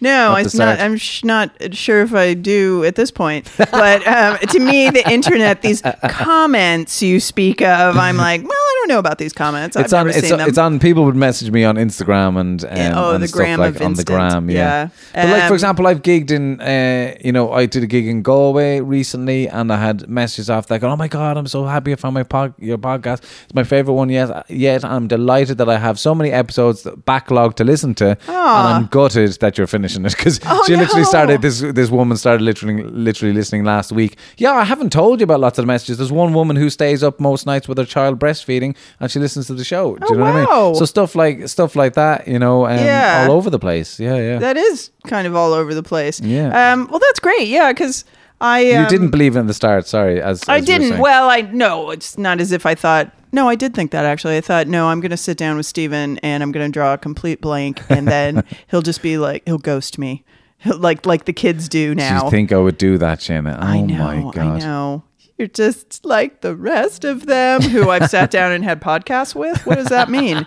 No, it's not. I'm sh- not sure if I do at this point. But um, to me, the internet, these comments you speak of, I'm like, well, I don't know about these comments. It's I've on, never it's seen on, them. It's on. People would message me on Instagram and, um, and oh, and the stuff gram like of on instant. the gram. Yeah. yeah. But um, like for example, I've gigged in. Uh, you know, I did a gig in Galway recently, and I had messages after that going, "Oh my god, I'm so happy I found my pod- your podcast. It's my favorite one yet. Yet I'm delighted that I have so many episodes backlogged to listen to, Aww. and I'm gutted that you're finished." Because oh, she literally no. started this this woman started literally literally listening last week. Yeah, I haven't told you about lots of the messages. There's one woman who stays up most nights with her child breastfeeding, and she listens to the show. Do oh, you know wow. what I mean? So stuff like stuff like that, you know, um, yeah. all over the place. Yeah, yeah. That is kind of all over the place. Yeah. Um, well, that's great. Yeah, because I um, you didn't believe in the start. Sorry, as, as I didn't. Well, I no, it's not as if I thought. No, I did think that actually. I thought, no, I'm going to sit down with Stephen and I'm going to draw a complete blank, and then he'll just be like, he'll ghost me, he'll, like like the kids do now. Do you think I would do that, Jenna? Oh I know, my god! I know. You're just like the rest of them who I've sat down and had podcasts with. What does that mean?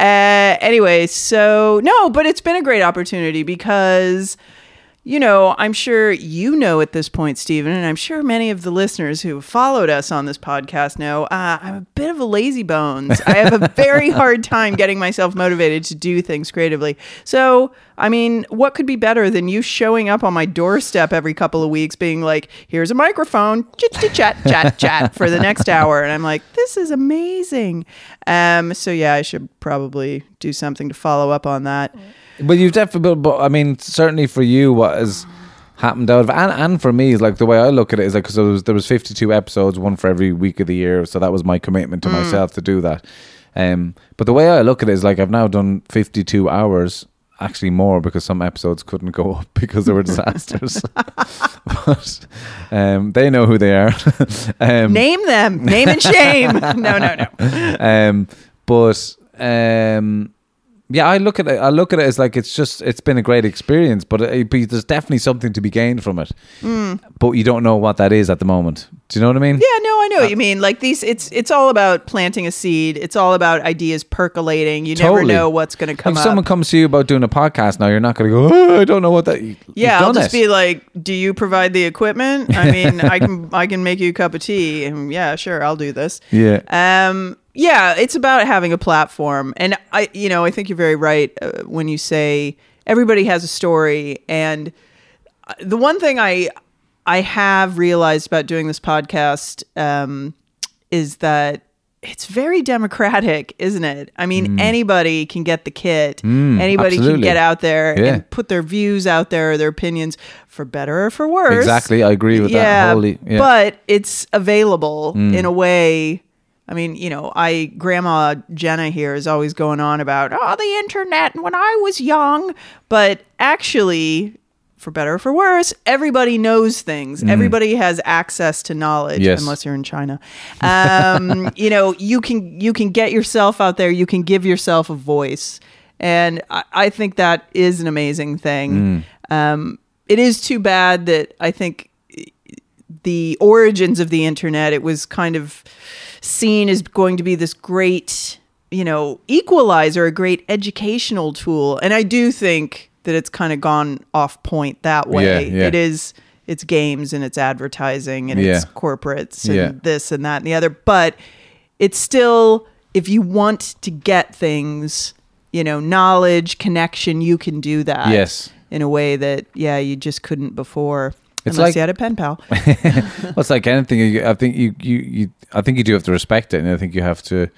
uh, anyway, so no, but it's been a great opportunity because. you know, I'm sure you know at this point, Stephen, and I'm sure many of the listeners who have followed us on this podcast know, uh, I'm a bit of a lazy bones. I have a very hard time getting myself motivated to do things creatively. So, I mean, what could be better than you showing up on my doorstep every couple of weeks being like, here's a microphone, chit, chat, chat, chat for the next hour. And I'm like, this is amazing. Um, so, yeah, I should probably do something to follow up on that. But you've definitely, but I mean, certainly for you, what has happened out of, and, and for me, is like the way I look at it is like, because there, there was fifty-two episodes, one for every week of the year. So that was my commitment to mm. myself to do that. Um, but the way I look at it is like, I've now done fifty-two hours, actually more, because some episodes couldn't go up because they were disasters. But um, they know who they are. um, Name them. Name and shame. No, no, no. Um, but, um, yeah, I look at it. I look at it as like it's just it's been a great experience, but, it, but there's definitely something to be gained from it. Mm. But you don't know what that is at the moment. Do you know what I mean? Yeah, no, I know uh, what you mean. Like these, it's it's all about planting a seed. It's all about ideas percolating. You totally. never know what's going to come. If up. someone comes to you about doing a podcast now, you're not going to go, oh, I don't know what that. You, yeah, I'll just it. be like, do you provide the equipment? I mean, I can I can make you a cup of tea, and yeah, sure, I'll do this. Yeah. Um. Yeah, it's about having a platform. And I, you know, I think you're very right uh, when you say everybody has a story. And the one thing I I have realized about doing this podcast um, is that it's very democratic, isn't it? I mean, mm. anybody can get the kit. Mm, anybody absolutely. can get out there yeah. and put their views out there, their opinions, for better or for worse. Exactly. I agree with yeah, that wholly. Yeah. But it's available mm. in a way. I mean, you know, I, Grandma Jenna here is always going on about, oh, the internet when I was young. But actually, for better or for worse, everybody knows things. Mm. Everybody has access to knowledge, yes. unless you're in China. Um, you know, you can you can get yourself out there. You can give yourself a voice. And I, I think that is an amazing thing. Mm. Um, it is too bad that I think the origins of the internet, it was kind of seen as going to be this great, you know, equalizer, a great educational tool. And I do think that it's kind of gone off point that way. Yeah, yeah. It is, it's games and it's advertising and yeah. it's corporates and yeah. this and that and the other. But it's still, if you want to get things, you know, knowledge, connection, you can do that yes. in a way that, yeah, you just couldn't before. It's Unless like, you had a pen pal. Well, it's like anything. I think you, you, you, I think you do have to respect it, and I think you have to.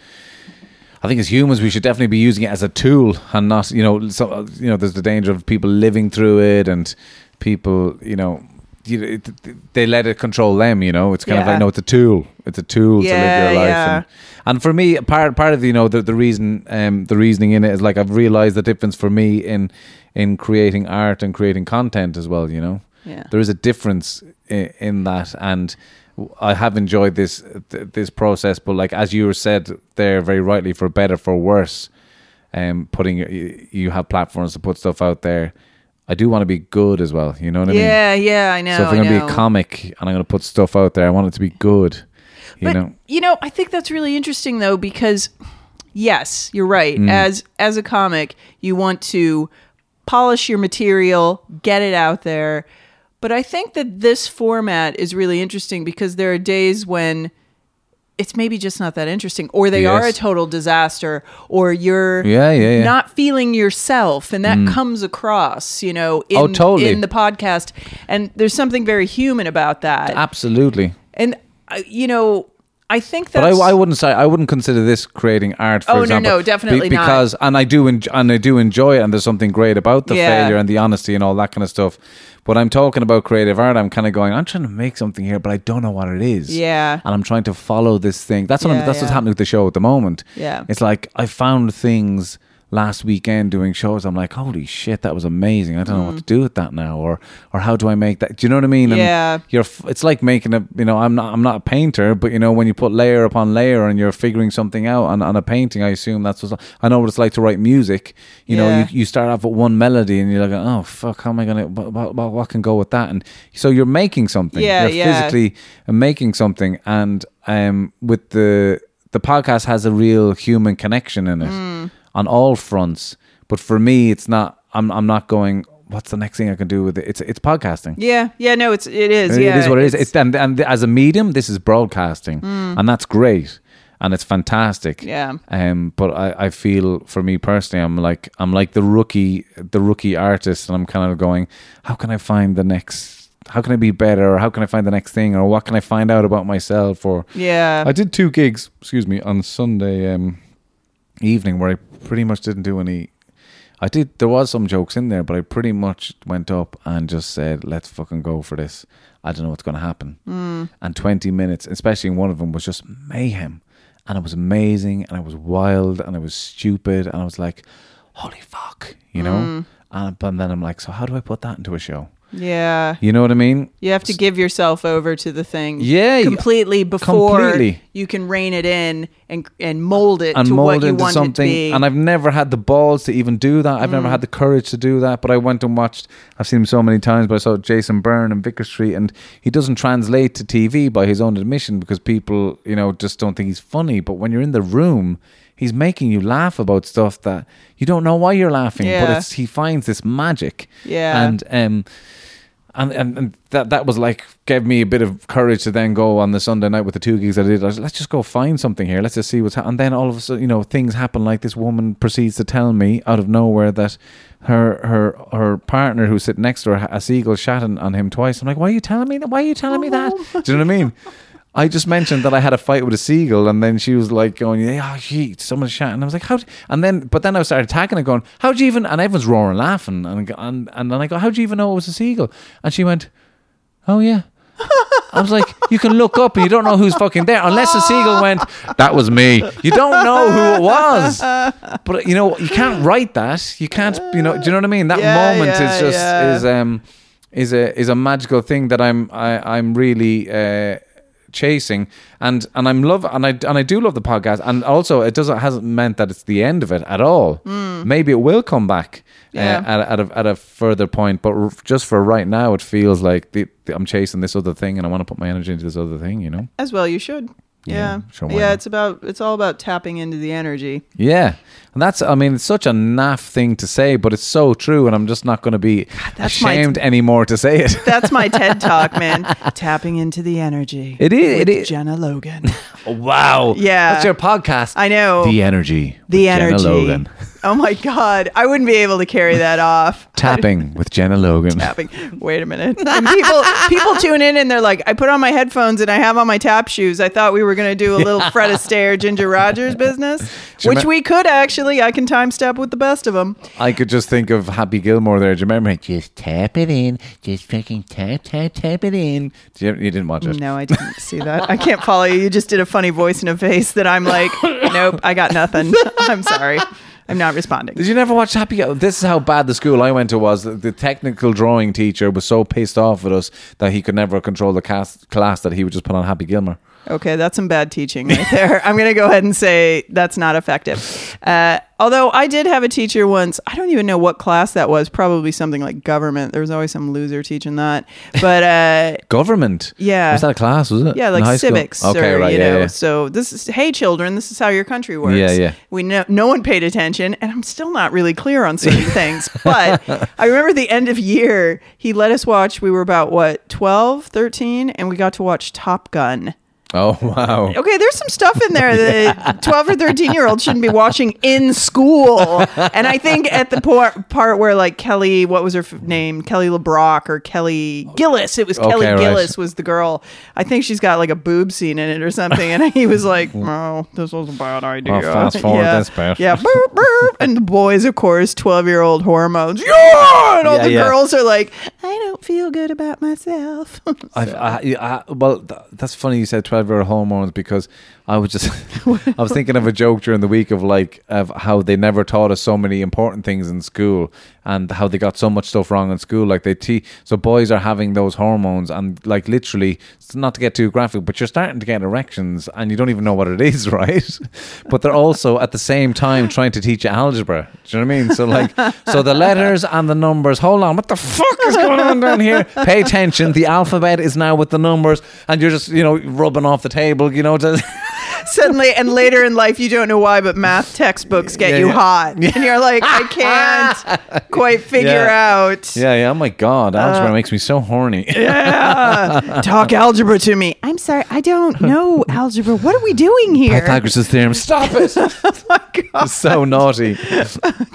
I think as humans, we should definitely be using it as a tool, and not, you know, so, you know, there's the danger of people living through it, and people, you know, you, they let it control them. You know, it's kind yeah. of like, no, it's a tool. It's a tool yeah, to live your life. Yeah. And, and for me, part part of you know the the reason, um, the reasoning in it is like I've realized the difference for me in in creating art and creating content as well. You know. Yeah. There is a difference in, in that, and I have enjoyed this th- this process. But like as you said there, very rightly, for better for worse, um, putting you, you have platforms to put stuff out there. I do want to be good as well. You know what I yeah, mean? Yeah, yeah, I know. So if I'm going to be a comic and I'm going to put stuff out there, I want it to be good. You but, know, you know, I think that's really interesting though, because yes, you're right. Mm. As as a comic, you want to polish your material, get it out there. But I think that this format is really interesting because there are days when it's maybe just not that interesting, or they yes. are a total disaster, or you're yeah, yeah, yeah. not feeling yourself. And that mm. comes across, you know, in, oh, totally. in the podcast. And there's something very human about that. Absolutely. And, uh, you know, I think that. But I, I wouldn't say I wouldn't consider this creating art. For oh example, no, no, definitely be, because, not. Because and I do en- and I do enjoy it, and there's something great about the yeah. failure and the honesty and all that kind of stuff. But I'm talking about creative art. I'm kind of going, I'm trying to make something here, but I don't know what it is. Yeah. And I'm trying to follow this thing. That's what yeah, I'm, that's yeah. what's happening with the show at the moment. Yeah. It's like I found things last weekend doing shows. I'm like, holy shit, that was amazing. I don't mm. know what to do with that now, or or how do I make that? Do you know what I mean? And yeah. You're. It's like making a. You know, I'm not. I'm not a painter, but you know, when you put layer upon layer and you're figuring something out on, on a painting, I assume that's what I know what it's like to write music. You yeah. know, you, you start off with one melody and you're like, oh fuck, how am I gonna? What, what, what can go with that? And so you're making something. Yeah, you're yeah. physically making something, and um, with the the podcast has a real human connection in it. Mm. On all fronts. But for me, it's not, I'm I'm not going, what's the next thing I can do with it? It's it's podcasting. Yeah, yeah, no, it's it is. It yeah, is what it it's, is. It's and, and as a medium, this is broadcasting, mm. and that's great, and it's fantastic. Yeah. Um, but I, I feel for me personally, I'm like I'm like the rookie the rookie artist, and I'm kind of going, how can I find the next? How can I be better? Or how can I find the next thing? Or what can I find out about myself? Or yeah, I did two gigs, excuse me, on Sunday um, evening where I pretty much didn't do any. I did. There was some jokes in there, but I pretty much went up and just said, "Let's fucking go for this." I don't know what's going to happen. Mm. And twenty minutes, especially in one of them, was just mayhem, and it was amazing, and it was wild, and it was stupid, and I was like, "Holy fuck," you know. Mm. And, and then I'm like, "So how do I put that into a show?" Yeah. You know what I mean? You have to give yourself over to the thing yeah, completely before completely. you can rein it in and and mold it and to mold what it you want something. It to be. And I've never had the balls to even do that. I've mm. never had the courage to do that. But I went and watched, I've seen him so many times, but I saw Jason Byrne and Vicar Street, and he doesn't translate to T V by his own admission because people, you know, just don't think he's funny. But when you're in the room, he's making you laugh about stuff that you don't know why you're laughing, yeah. but it's, he finds this magic. Yeah. And, um, and, and, and that, that was like, gave me a bit of courage to then go on the Sunday night with the two gigs that I did. I was like, let's just go find something here. Let's just see what's happening. And then all of a sudden, you know, things happen. Like this woman proceeds to tell me out of nowhere that her her her partner who's sitting next to her, a seagull shat on him twice. I'm like, why are you telling me that? Why are you telling me that? Do you know what I mean? I just mentioned that I had a fight with a seagull, and then she was like going, "Yeah, oh, she, someone shot," and I was like, "How?" Do-? And then, but then I started attacking it, going, "How'd you even?" And everyone's roaring, laughing, and and and then I go, "How'd you even know it was a seagull?" And she went, "Oh yeah." I was like, you can look up and you don't know who's fucking there unless the seagull went, that was me. You don't know who it was. But you know, you can't write that. You can't, you know. Do you know what I mean? That yeah, moment yeah, is just yeah. is um is a is a magical thing that I'm I, I'm really. Uh, chasing and and I'm love and I and I do love the podcast, and also it doesn't hasn't meant that it's the end of it at all. Mm. Maybe it will come back yeah. uh, at at a, at a further point, but r- just for right now, it feels like the, the, I'm chasing this other thing, and I want to put my energy into this other thing. You know, as well you should. Yeah, yeah, sure, yeah it's about it's all about tapping into the energy. Yeah, and that's I mean it's such a naff thing to say, but it's so true, and I'm just not going to be that's ashamed t- anymore to say it. That's my TED talk, man. Tapping into the energy. It is. With it is. Jenna Logan. Oh, wow. Yeah, that's your podcast. I know. The energy. The energy. Jenna Logan. Oh my God, I wouldn't be able to carry that off. Tapping with Jenna Logan. Tapping. Wait a minute. And people people tune in and they're like, I put on my headphones and I have on my tap shoes. I thought we were going to do a little yeah. Fred Astaire, Ginger Rogers business, do which me- we could actually. I can time step with the best of them. I could just think of Happy Gilmore there. Do you remember? Just tap it in. Just fucking tap, tap, tap it in. Do you, you didn't watch it? No, I didn't see that. I can't follow you. You just did a funny voice in a face that I'm like, nope, I got nothing. I'm sorry. I'm not responding. Did you never watch Happy Gilmore? This is how bad the school I went to was. The, the technical drawing teacher was so pissed off at us that he could never control the cast, class that he would just put on Happy Gilmore. Okay, that's some bad teaching right there. I'm going to go ahead and say that's not effective. Uh, although I did have a teacher once. I don't even know what class that was. Probably something like government. There was always some loser teaching that. But uh, government? Yeah. Was that a class, was it? Yeah, like civics. Okay, or, right, you yeah, know, yeah. So this is, hey children, this is how your country works. Yeah, yeah. We know, no one paid attention, and I'm still not really clear on certain things. But I remember the end of year, he let us watch, we were about, what, twelve, thirteen, and we got to watch Top Gun. Oh, wow. Okay, there's some stuff in there that yeah. twelve or thirteen-year-olds shouldn't be watching in school. And I think at the por- part where, like, Kelly, what was her f- name? Kelly LeBrock or Kelly Gillis. It was okay, Kelly right. Gillis was the girl. I think she's got, like, a boob scene in it or something. And he was like, no, oh, this was a bad idea. Well, fast forward, yeah. that's bad. Yeah, burp, burp. And the boys, of course, twelve-year-old hormones. Yeah! And all yeah, the yeah. girls are like, I don't feel good about myself. so. I've, I, I, well, th- that's funny you said twelve. Your hormones, because I was just I was thinking of a joke during the week of like of how they never taught us so many important things in school, and how they got so much stuff wrong in school. Like they te- so boys are having those hormones, and like literally, not to get too graphic, but you're starting to get erections and you don't even know what it is, right? But they're also at the same time trying to teach you algebra. Do you know what I mean? So like, so the letters and the numbers, hold on, what the fuck is going on down here? Pay attention, the alphabet is now with the numbers, and you're just, you know, rubbing off the table, you know, to suddenly, and later in life, you don't know why, but math textbooks get yeah, you yeah. hot. Yeah. And you're like, I can't quite figure yeah. out. Yeah, yeah. Oh, my God. Algebra uh, makes me so horny. Yeah. Talk algebra to me. I'm sorry. I don't know algebra. What are we doing here? Pythagoras' theorem. Stop it. Oh, my God. It's so naughty.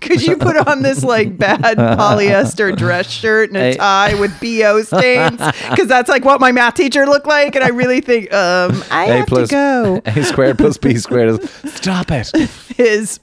Could you put on this, like, bad polyester dress shirt and a tie with B O stains? Because that's, like, what my math teacher looked like. And I really think, um, I a have plus, to go. A squared plus B squared is... Stop it. Is...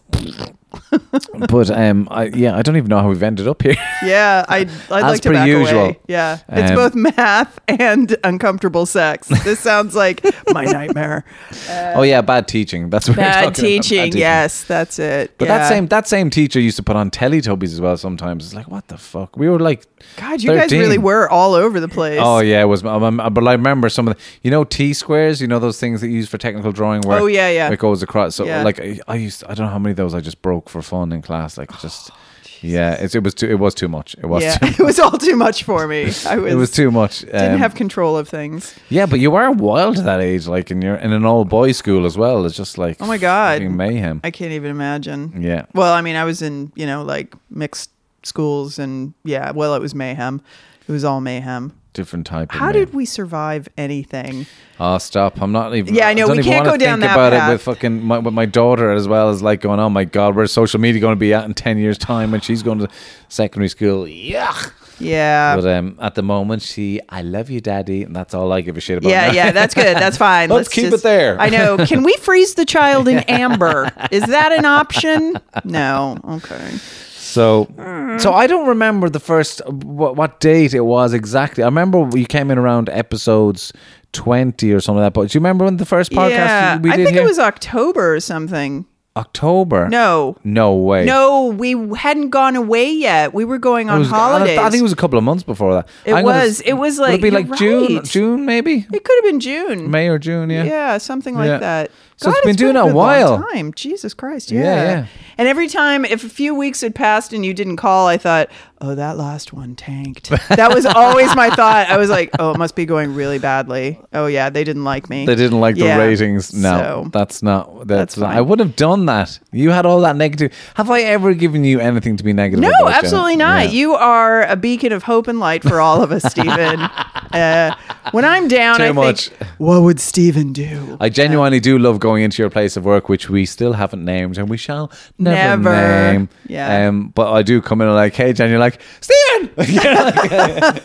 But um, I, yeah, I don't even know how we've ended up here. Yeah, I I'd like to back usual. away. Yeah, um, it's both math and uncomfortable sex. This sounds like my nightmare. Uh, oh yeah, bad teaching. That's what bad we're talking teaching. About. Bad teaching. Yes, that's it. But yeah. that same that same teacher used to put on Teletubbies as well. Sometimes it's like, what the fuck? We were like, God, you thirteen. Guys really were all over the place. Oh yeah, it was. Um, but I remember some of the, you know, T squares. You know those things that you use for technical drawing where oh yeah yeah it goes across. So yeah. like I, I used to, I don't know how many of those I just broke. For fun in class, like just oh, yeah, it's, it was too, it was too much. It was yeah, too much. It was all too much for me. I was. It was too much. Um, didn't have control of things. Yeah, but you were wild at that age, like in your in an all boys school as well. It's just like, oh my God, mayhem. I can't even imagine. Yeah. Well, I mean, I was in you know like mixed schools, and yeah, well, it was mayhem. It was all mayhem. Different type of how name. Did we survive anything? Oh, stop. I'm not even yeah I know I we can't go down that about path. It with fucking my, with my daughter as well as like going, oh my God, where's social media going to be at in ten years time when she's going to secondary school? Yuck. Yeah, but um, at the moment, she, I love you, Daddy, and that's all I give a shit about. Yeah, now. Yeah, that's good. That's fine. Let's, Let's keep just, it there. I know. Can we freeze the child in amber? Is that an option? No. Okay. So, mm. so I don't remember the first what, what date it was exactly. I remember you came in around episodes twenty or something like that. But do you remember when the first podcast yeah, we did? I think here? It was October or something. October? No. No way. No, we hadn't gone away yet. We were going on was, holidays. I think it was a couple of months before that. It I'm was. Gonna, it was like, would it be like right. June, June maybe? It could have been June. May or June, yeah. Yeah, something like yeah. that. So God, it's been it's doing been a, a while. Long time. Jesus Christ, yeah. Yeah, yeah. And every time, if a few weeks had passed and you didn't call, I thought, oh, that last one tanked. That was always my thought. I was like, oh, it must be going really badly. Oh yeah, they didn't like me. They didn't like yeah. the ratings. No, so, that's not. That's. that's not, I would have done that. You had all that negative. Have I ever given you anything to be negative? No, about, absolutely Jenna? Not. Yeah. You are a beacon of hope and light for all of us, Stephen. uh, when I'm down, Too I much. think, what would Stephen do? I genuinely uh, do love going into your place of work, which we still haven't named, and we shall never, never. name. Yeah. Um, but I do come in and like, hey, Jen, you're like. Stephen! You know,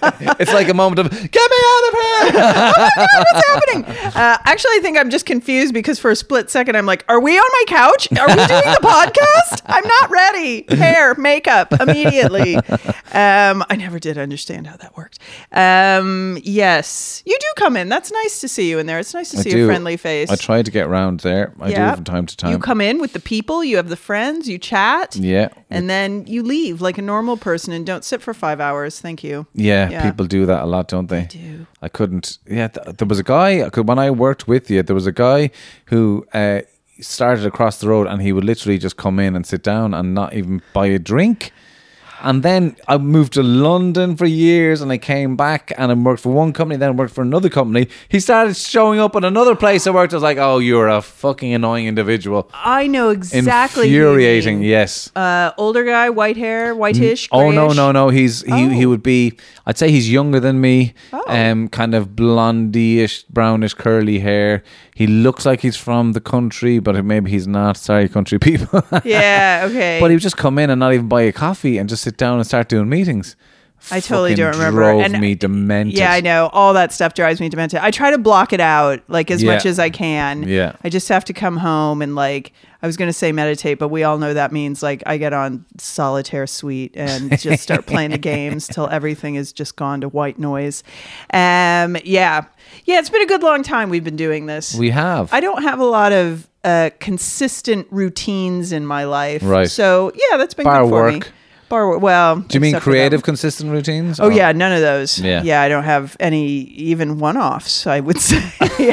like, it's like a moment of, get me out of here! Oh my God, what's happening? Uh, actually, I think I'm just confused because for a split second, I'm like, are we on my couch? Are we doing the podcast? I'm not ready. Hair, makeup, immediately. Um, I never did understand how that worked. Um, yes, you do come in. That's nice to see you in there. It's nice to I see do. a friendly face. I try to get around there. I yeah. do from time to time. You come in with the people, you have the friends, you chat. Yeah. And then you leave like a normal person and don't sit for five hours. Thank you. Yeah, yeah. People do that a lot, don't they? They do. I couldn't. Yeah, th- there was a guy, cause when I worked with you, there was a guy who uh, started across the road and he would literally just come in and sit down and not even buy a drink. And then I moved to London for years and I came back and I worked for one company, then I worked for another company. He started showing up at another place I worked. I was like, oh, you're a fucking annoying individual. I know exactly. Infuriating, yes. Uh, older guy, white hair, whitish, grayish. Oh, no, no, no. He's he, oh. he would be, I'd say he's younger than me. Oh. Um, kind of blondie-ish, brownish, curly hair. He looks like he's from the country, but maybe he's not. Sorry, country people. Yeah, okay. But he would just come in and not even buy a coffee and just sit down and start doing meetings. I totally don't remember. Drove and me demented. Yeah, I know. All that stuff drives me demented. I try to block it out like as yeah. much as I can. Yeah. I just have to come home and like, I was going to say meditate, but we all know that means like I get on solitaire suite and just start playing the games till everything is just gone to white noise. Um, yeah. Yeah, it's been a good long time we've been doing this. We have. I don't have a lot of uh, consistent routines in my life. Right. So, yeah, that's been Bar good for work. me. Bar, well, do you mean creative, consistent routines? Oh, or? yeah, none of those. Yeah. yeah, I don't have any even one-offs, I would say.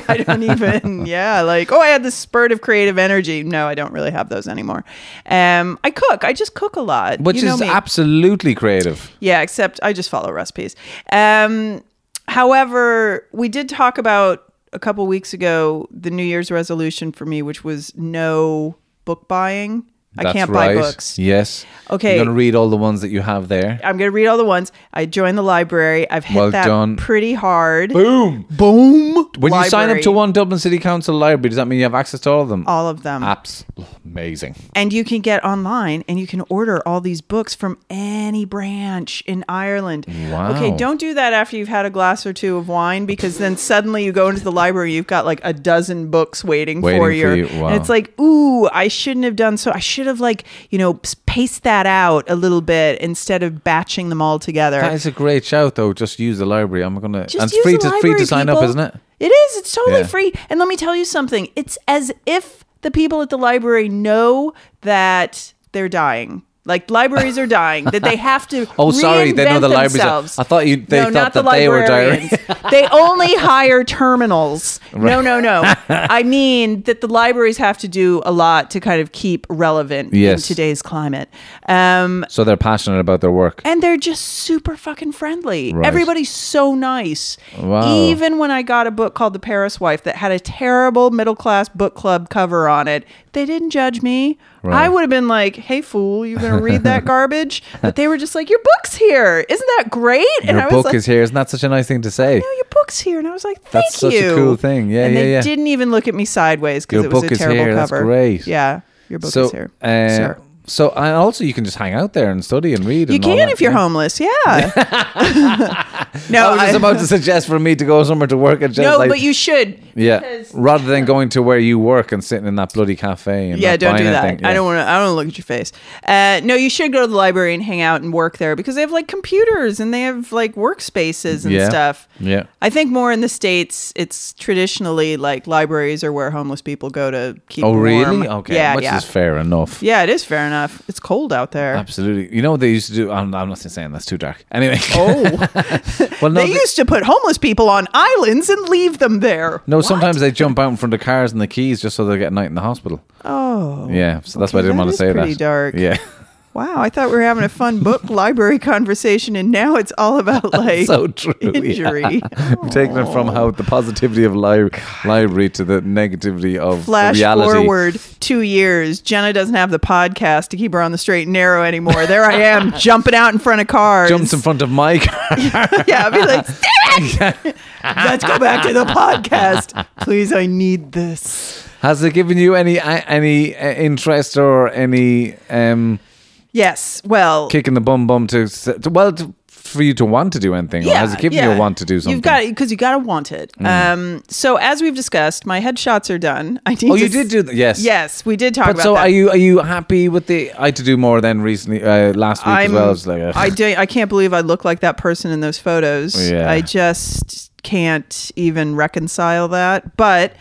I don't even, yeah, like, oh, I had this spurt of creative energy. No, I don't really have those anymore. Um, I cook. I just cook a lot. Which you know is me. Absolutely creative. Yeah, except I just follow recipes. Um, however, we did talk about a couple weeks ago, the New Year's resolution for me, which was no book buying. That's I can't right. buy books. Yes. Okay. You're going to read all the ones that you have there. I'm going to read all the ones. I joined the library. I've hit well that done. pretty hard. Boom. Boom. When library. you sign up to one Dublin City Council library, does that mean you have access to all of them? All of them. Apps. Amazing. And you can get online and you can order all these books from any branch in Ireland. Wow. Okay, don't do that after you've had a glass or two of wine, because then suddenly you go into the library, you've got like a dozen books waiting, waiting for, your, for you. Wow. And it's like, ooh, I shouldn't have done so. I should have like, you know, paste that out a little bit instead of batching them all together. That is a great shout though. Just use the library. I'm gonna just and it's free to library, free to people. Sign up, isn't it? It is. It's totally yeah. free. And let me tell you something. It's as if the people at the library know that they're dying. Like libraries are dying, that they have to. Oh, sorry, they know the libraries. Are, I thought you. They no, thought that the they were dying. They only hire terminals. Right. No, no, no. I mean that the libraries have to do a lot to kind of keep relevant yes. in today's climate. Um, so they're passionate about their work, and they're just super fucking friendly. Right. Everybody's so nice. Wow. Even when I got a book called The Paris Wife that had a terrible middle class book club cover on it, they didn't judge me. Right. I would have been like, hey, fool, you're going to read that garbage? But they were just like, your book's here. Isn't that great? And your I was book like, is here. Isn't that such a nice thing to say? No, your book's here. And I was like, thank That's you. That's such a cool thing. Yeah, and yeah, yeah. And they didn't even look at me sideways because it was a terrible here. cover. That's great. Yeah, your book so, is here. Uh, Sir. So, and also you can just hang out there and study and read. You and can if you're thing. homeless, yeah. no, I was just I, about to suggest for me to go somewhere to work. And just no, like, but you should. Yeah, rather than going to where you work and sitting in that bloody cafe. And yeah, don't do that. Yeah. I don't want to. I don't want to look at your face. Uh, no, you should go to the library and hang out and work there because they have like computers and they have like workspaces and yeah. stuff. Yeah, I think more in the States, it's traditionally like libraries are where homeless people go to keep. Oh, warm. Really? Okay, yeah, which yeah. is fair enough. Yeah, it is fair enough. Enough. It's cold out there. Absolutely. You know what they used to do? I'm, I'm not saying that's too dark. Anyway. Oh. well, no, they, they used to put homeless people on islands and leave them there. No, what? Sometimes they jump out in front of cars and the keys just so they get a night in the hospital. Oh. Yeah. So that's okay, why I didn't want to say that. Pretty dark. Yeah. Wow, I thought we were having a fun book library conversation, and now it's all about like so true, injury. Yeah. We've taken it from how the positivity of li- library to the negativity of Flash reality. Flash forward two years, Jenna doesn't have the podcast to keep her on the straight and narrow anymore. There I am, jumping out in front of cars. Jumps in front of my car. yeah, I'll be like, damn it! Let's go back to the podcast. Please, I need this. Has it given you any any interest or any... Um, Yes, well... Kicking the bum bum to... to well, to, for you to want to do anything. Yeah, or has it given yeah. you a want to do something? You've got it, because you got to want it. Mm. Um, so, as we've discussed, my headshots are done. I need oh, to you did do that? Yes. Yes, we did talk but about so that. So, are you are you happy with the... I had to do more than recently, uh, last week I'm, as well. I, was like, uh, I, do, I can't believe I look like that person in those photos. Yeah. I just can't even reconcile that. But...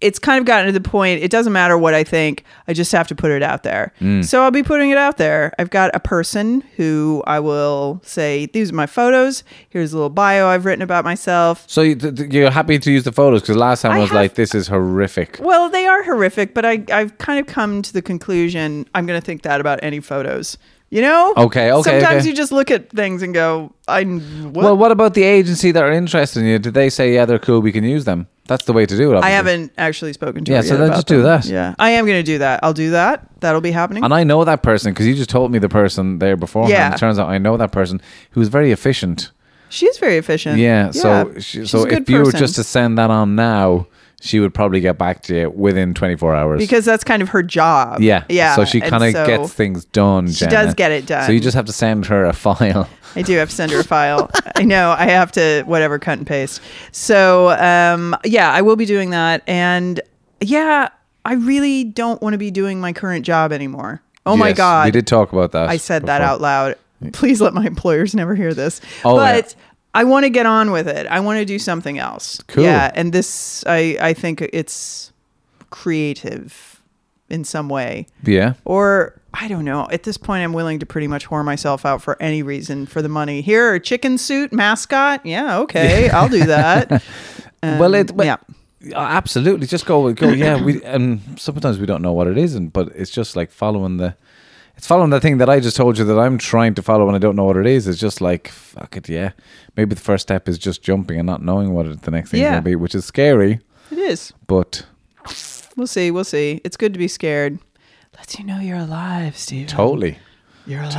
it's kind of gotten to the point, it doesn't matter what I think, I just have to put it out there. Mm. So I'll be putting it out there. I've got a person who I will say, these are my photos, here's a little bio I've written about myself. So you th- you're happy to use the photos? Because last time I, I was have, like, this is horrific. Well, they are horrific, but I, I've kind of come to the conclusion, I'm going to think that about any photos. You know? Okay, okay. Sometimes okay. you just look at things and go, I... What? Well, what about the agency that are interested in you? Did they say, yeah, they're cool, we can use them? That's the way to do it, obviously. I haven't actually spoken to yeah, her so yet. Yeah, so then just do that. Yeah, I am going to do that. I'll do that. That'll be happening. And I know that person, because you just told me the person there beforehand. Yeah. It turns out I know that person who's very efficient. She's very efficient. Yeah, yeah. so she, so if you person. were just to send that on now... she would probably get back to you within twenty-four hours. Because that's kind of her job. Yeah. Yeah. So she kind of so gets things done, Jenna. She does get it done. So you just have to send her a file. I do have to send her a file. I know. I have to, whatever, cut and paste. So, um, yeah, I will be doing that. And, yeah, I really don't want to be doing my current job anymore. Oh, yes, my God. We did talk about that. I said before. that out loud. Please let my employers never hear this. Oh, but... yeah. I want to get on with it. I want to do something else. Cool. Yeah, and this, I, I think it's creative in some way. Yeah. Or, I don't know. At this point, I'm willing to pretty much whore myself out for any reason for the money. Here, chicken suit, mascot. Yeah, okay. I'll do that. Um, well, it... Well, yeah. Absolutely. Just go, go. yeah. We and sometimes we don't know what it is, and but it's just like following the... It's following the thing that I just told you that I'm trying to follow and I don't know what it is. It's just like, fuck it, yeah. Maybe the first step is just jumping and not knowing what it, the next thing yeah. is going to be, which is scary. It is. But we'll see. We'll see. It's good to be scared. Lets you know you're alive, Stephen. Totally. You're alive.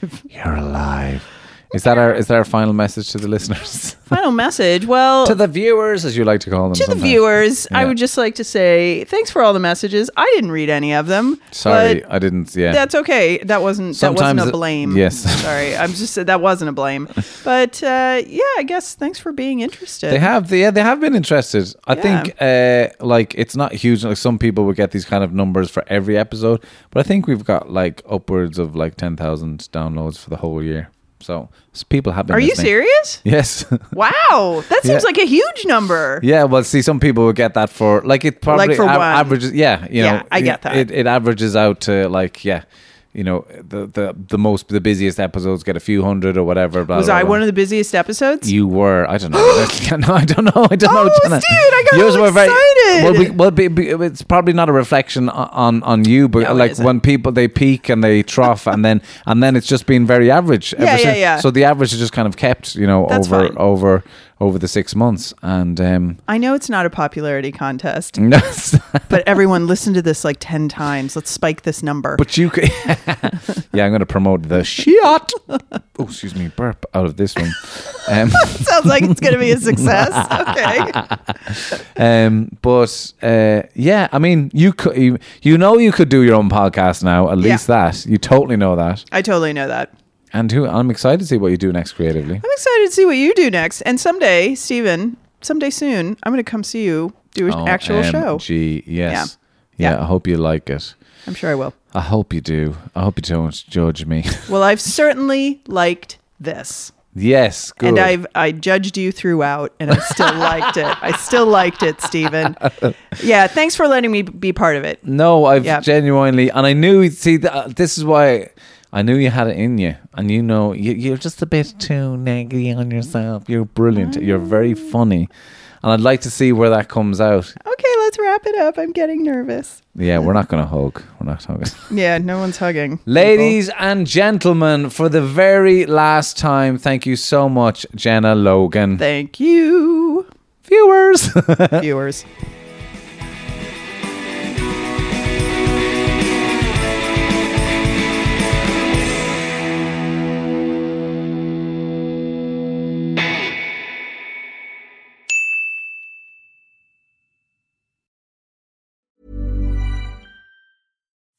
Totally. You're alive. Is that our is that our final message to the listeners? Final message? Well... to the viewers, as you like to call them. To sometimes. the viewers, yeah. I would just like to say, thanks for all the messages. I didn't read any of them. Sorry, I didn't, yeah. That's okay. That wasn't sometimes that wasn't a blame. It, yes. Sorry, I'm just that wasn't a blame. But uh, yeah, I guess thanks for being interested. They have, they, yeah, they have been interested. I yeah. think uh, like it's not huge. Like some people would get these kind of numbers for every episode, but I think we've got like upwards of like ten thousand downloads for the whole year. So people have been. Are you serious? Yes. Wow, that seems yeah. like a huge number. Yeah, well, see, some people will get that for like it probably like for a- averages. Yeah, you yeah, know, I get that. It, it averages out to like yeah, you know, the the the most the busiest episodes get a few hundred or whatever. Blah, was blah, blah, I blah. one of the busiest episodes? You were. I don't know. no, I don't know. I don't oh, know. Jenna. Dude, I got Yours all excited. Very, well, we, well we, we, it's probably not a reflection on, on you, but no, like when people they peak and they trough, and then and then it's just been very average. Yeah, yeah, yeah. So the average is just kind of kept, you know, That's over fine. over. over the six months. And um, I know it's not a popularity contest, no, but everyone listen to this like ten times. Let's spike this number. But you could, yeah, I'm going to promote the shot. Oh, excuse me, burp out of this one. Um, sounds like it's going to be a success. Okay. Um, but uh, yeah, I mean, you could, you, you know, you could do your own podcast now. At least yeah. that you totally know that. I totally know that. And who I'm excited to see what you do next creatively. I'm excited to see what you do next. And someday, Stephen, someday soon, I'm going to come see you do an oh, actual um, show. Gee, yes. Yeah. Yeah, yeah, I hope you like it. I'm sure I will. I hope you do. I hope you don't judge me. Well, I've certainly liked this. Yes, good. And I've I judged you throughout, and I still liked it. I still liked it, Stephen. Yeah, thanks for letting me be part of it. No, I've yeah. genuinely, and I knew. See, this is why. I knew you had it in you, and you know, you, you're just a bit too negative on yourself. You're brilliant. You're very funny. And I'd like to see where that comes out. Okay, let's wrap it up. I'm getting nervous. Yeah, we're not going to hug. We're not hugging. Yeah, no one's hugging. Ladies people. and gentlemen, for the very last time, thank you so much, Jenna Logan. Thank you. Viewers. Viewers.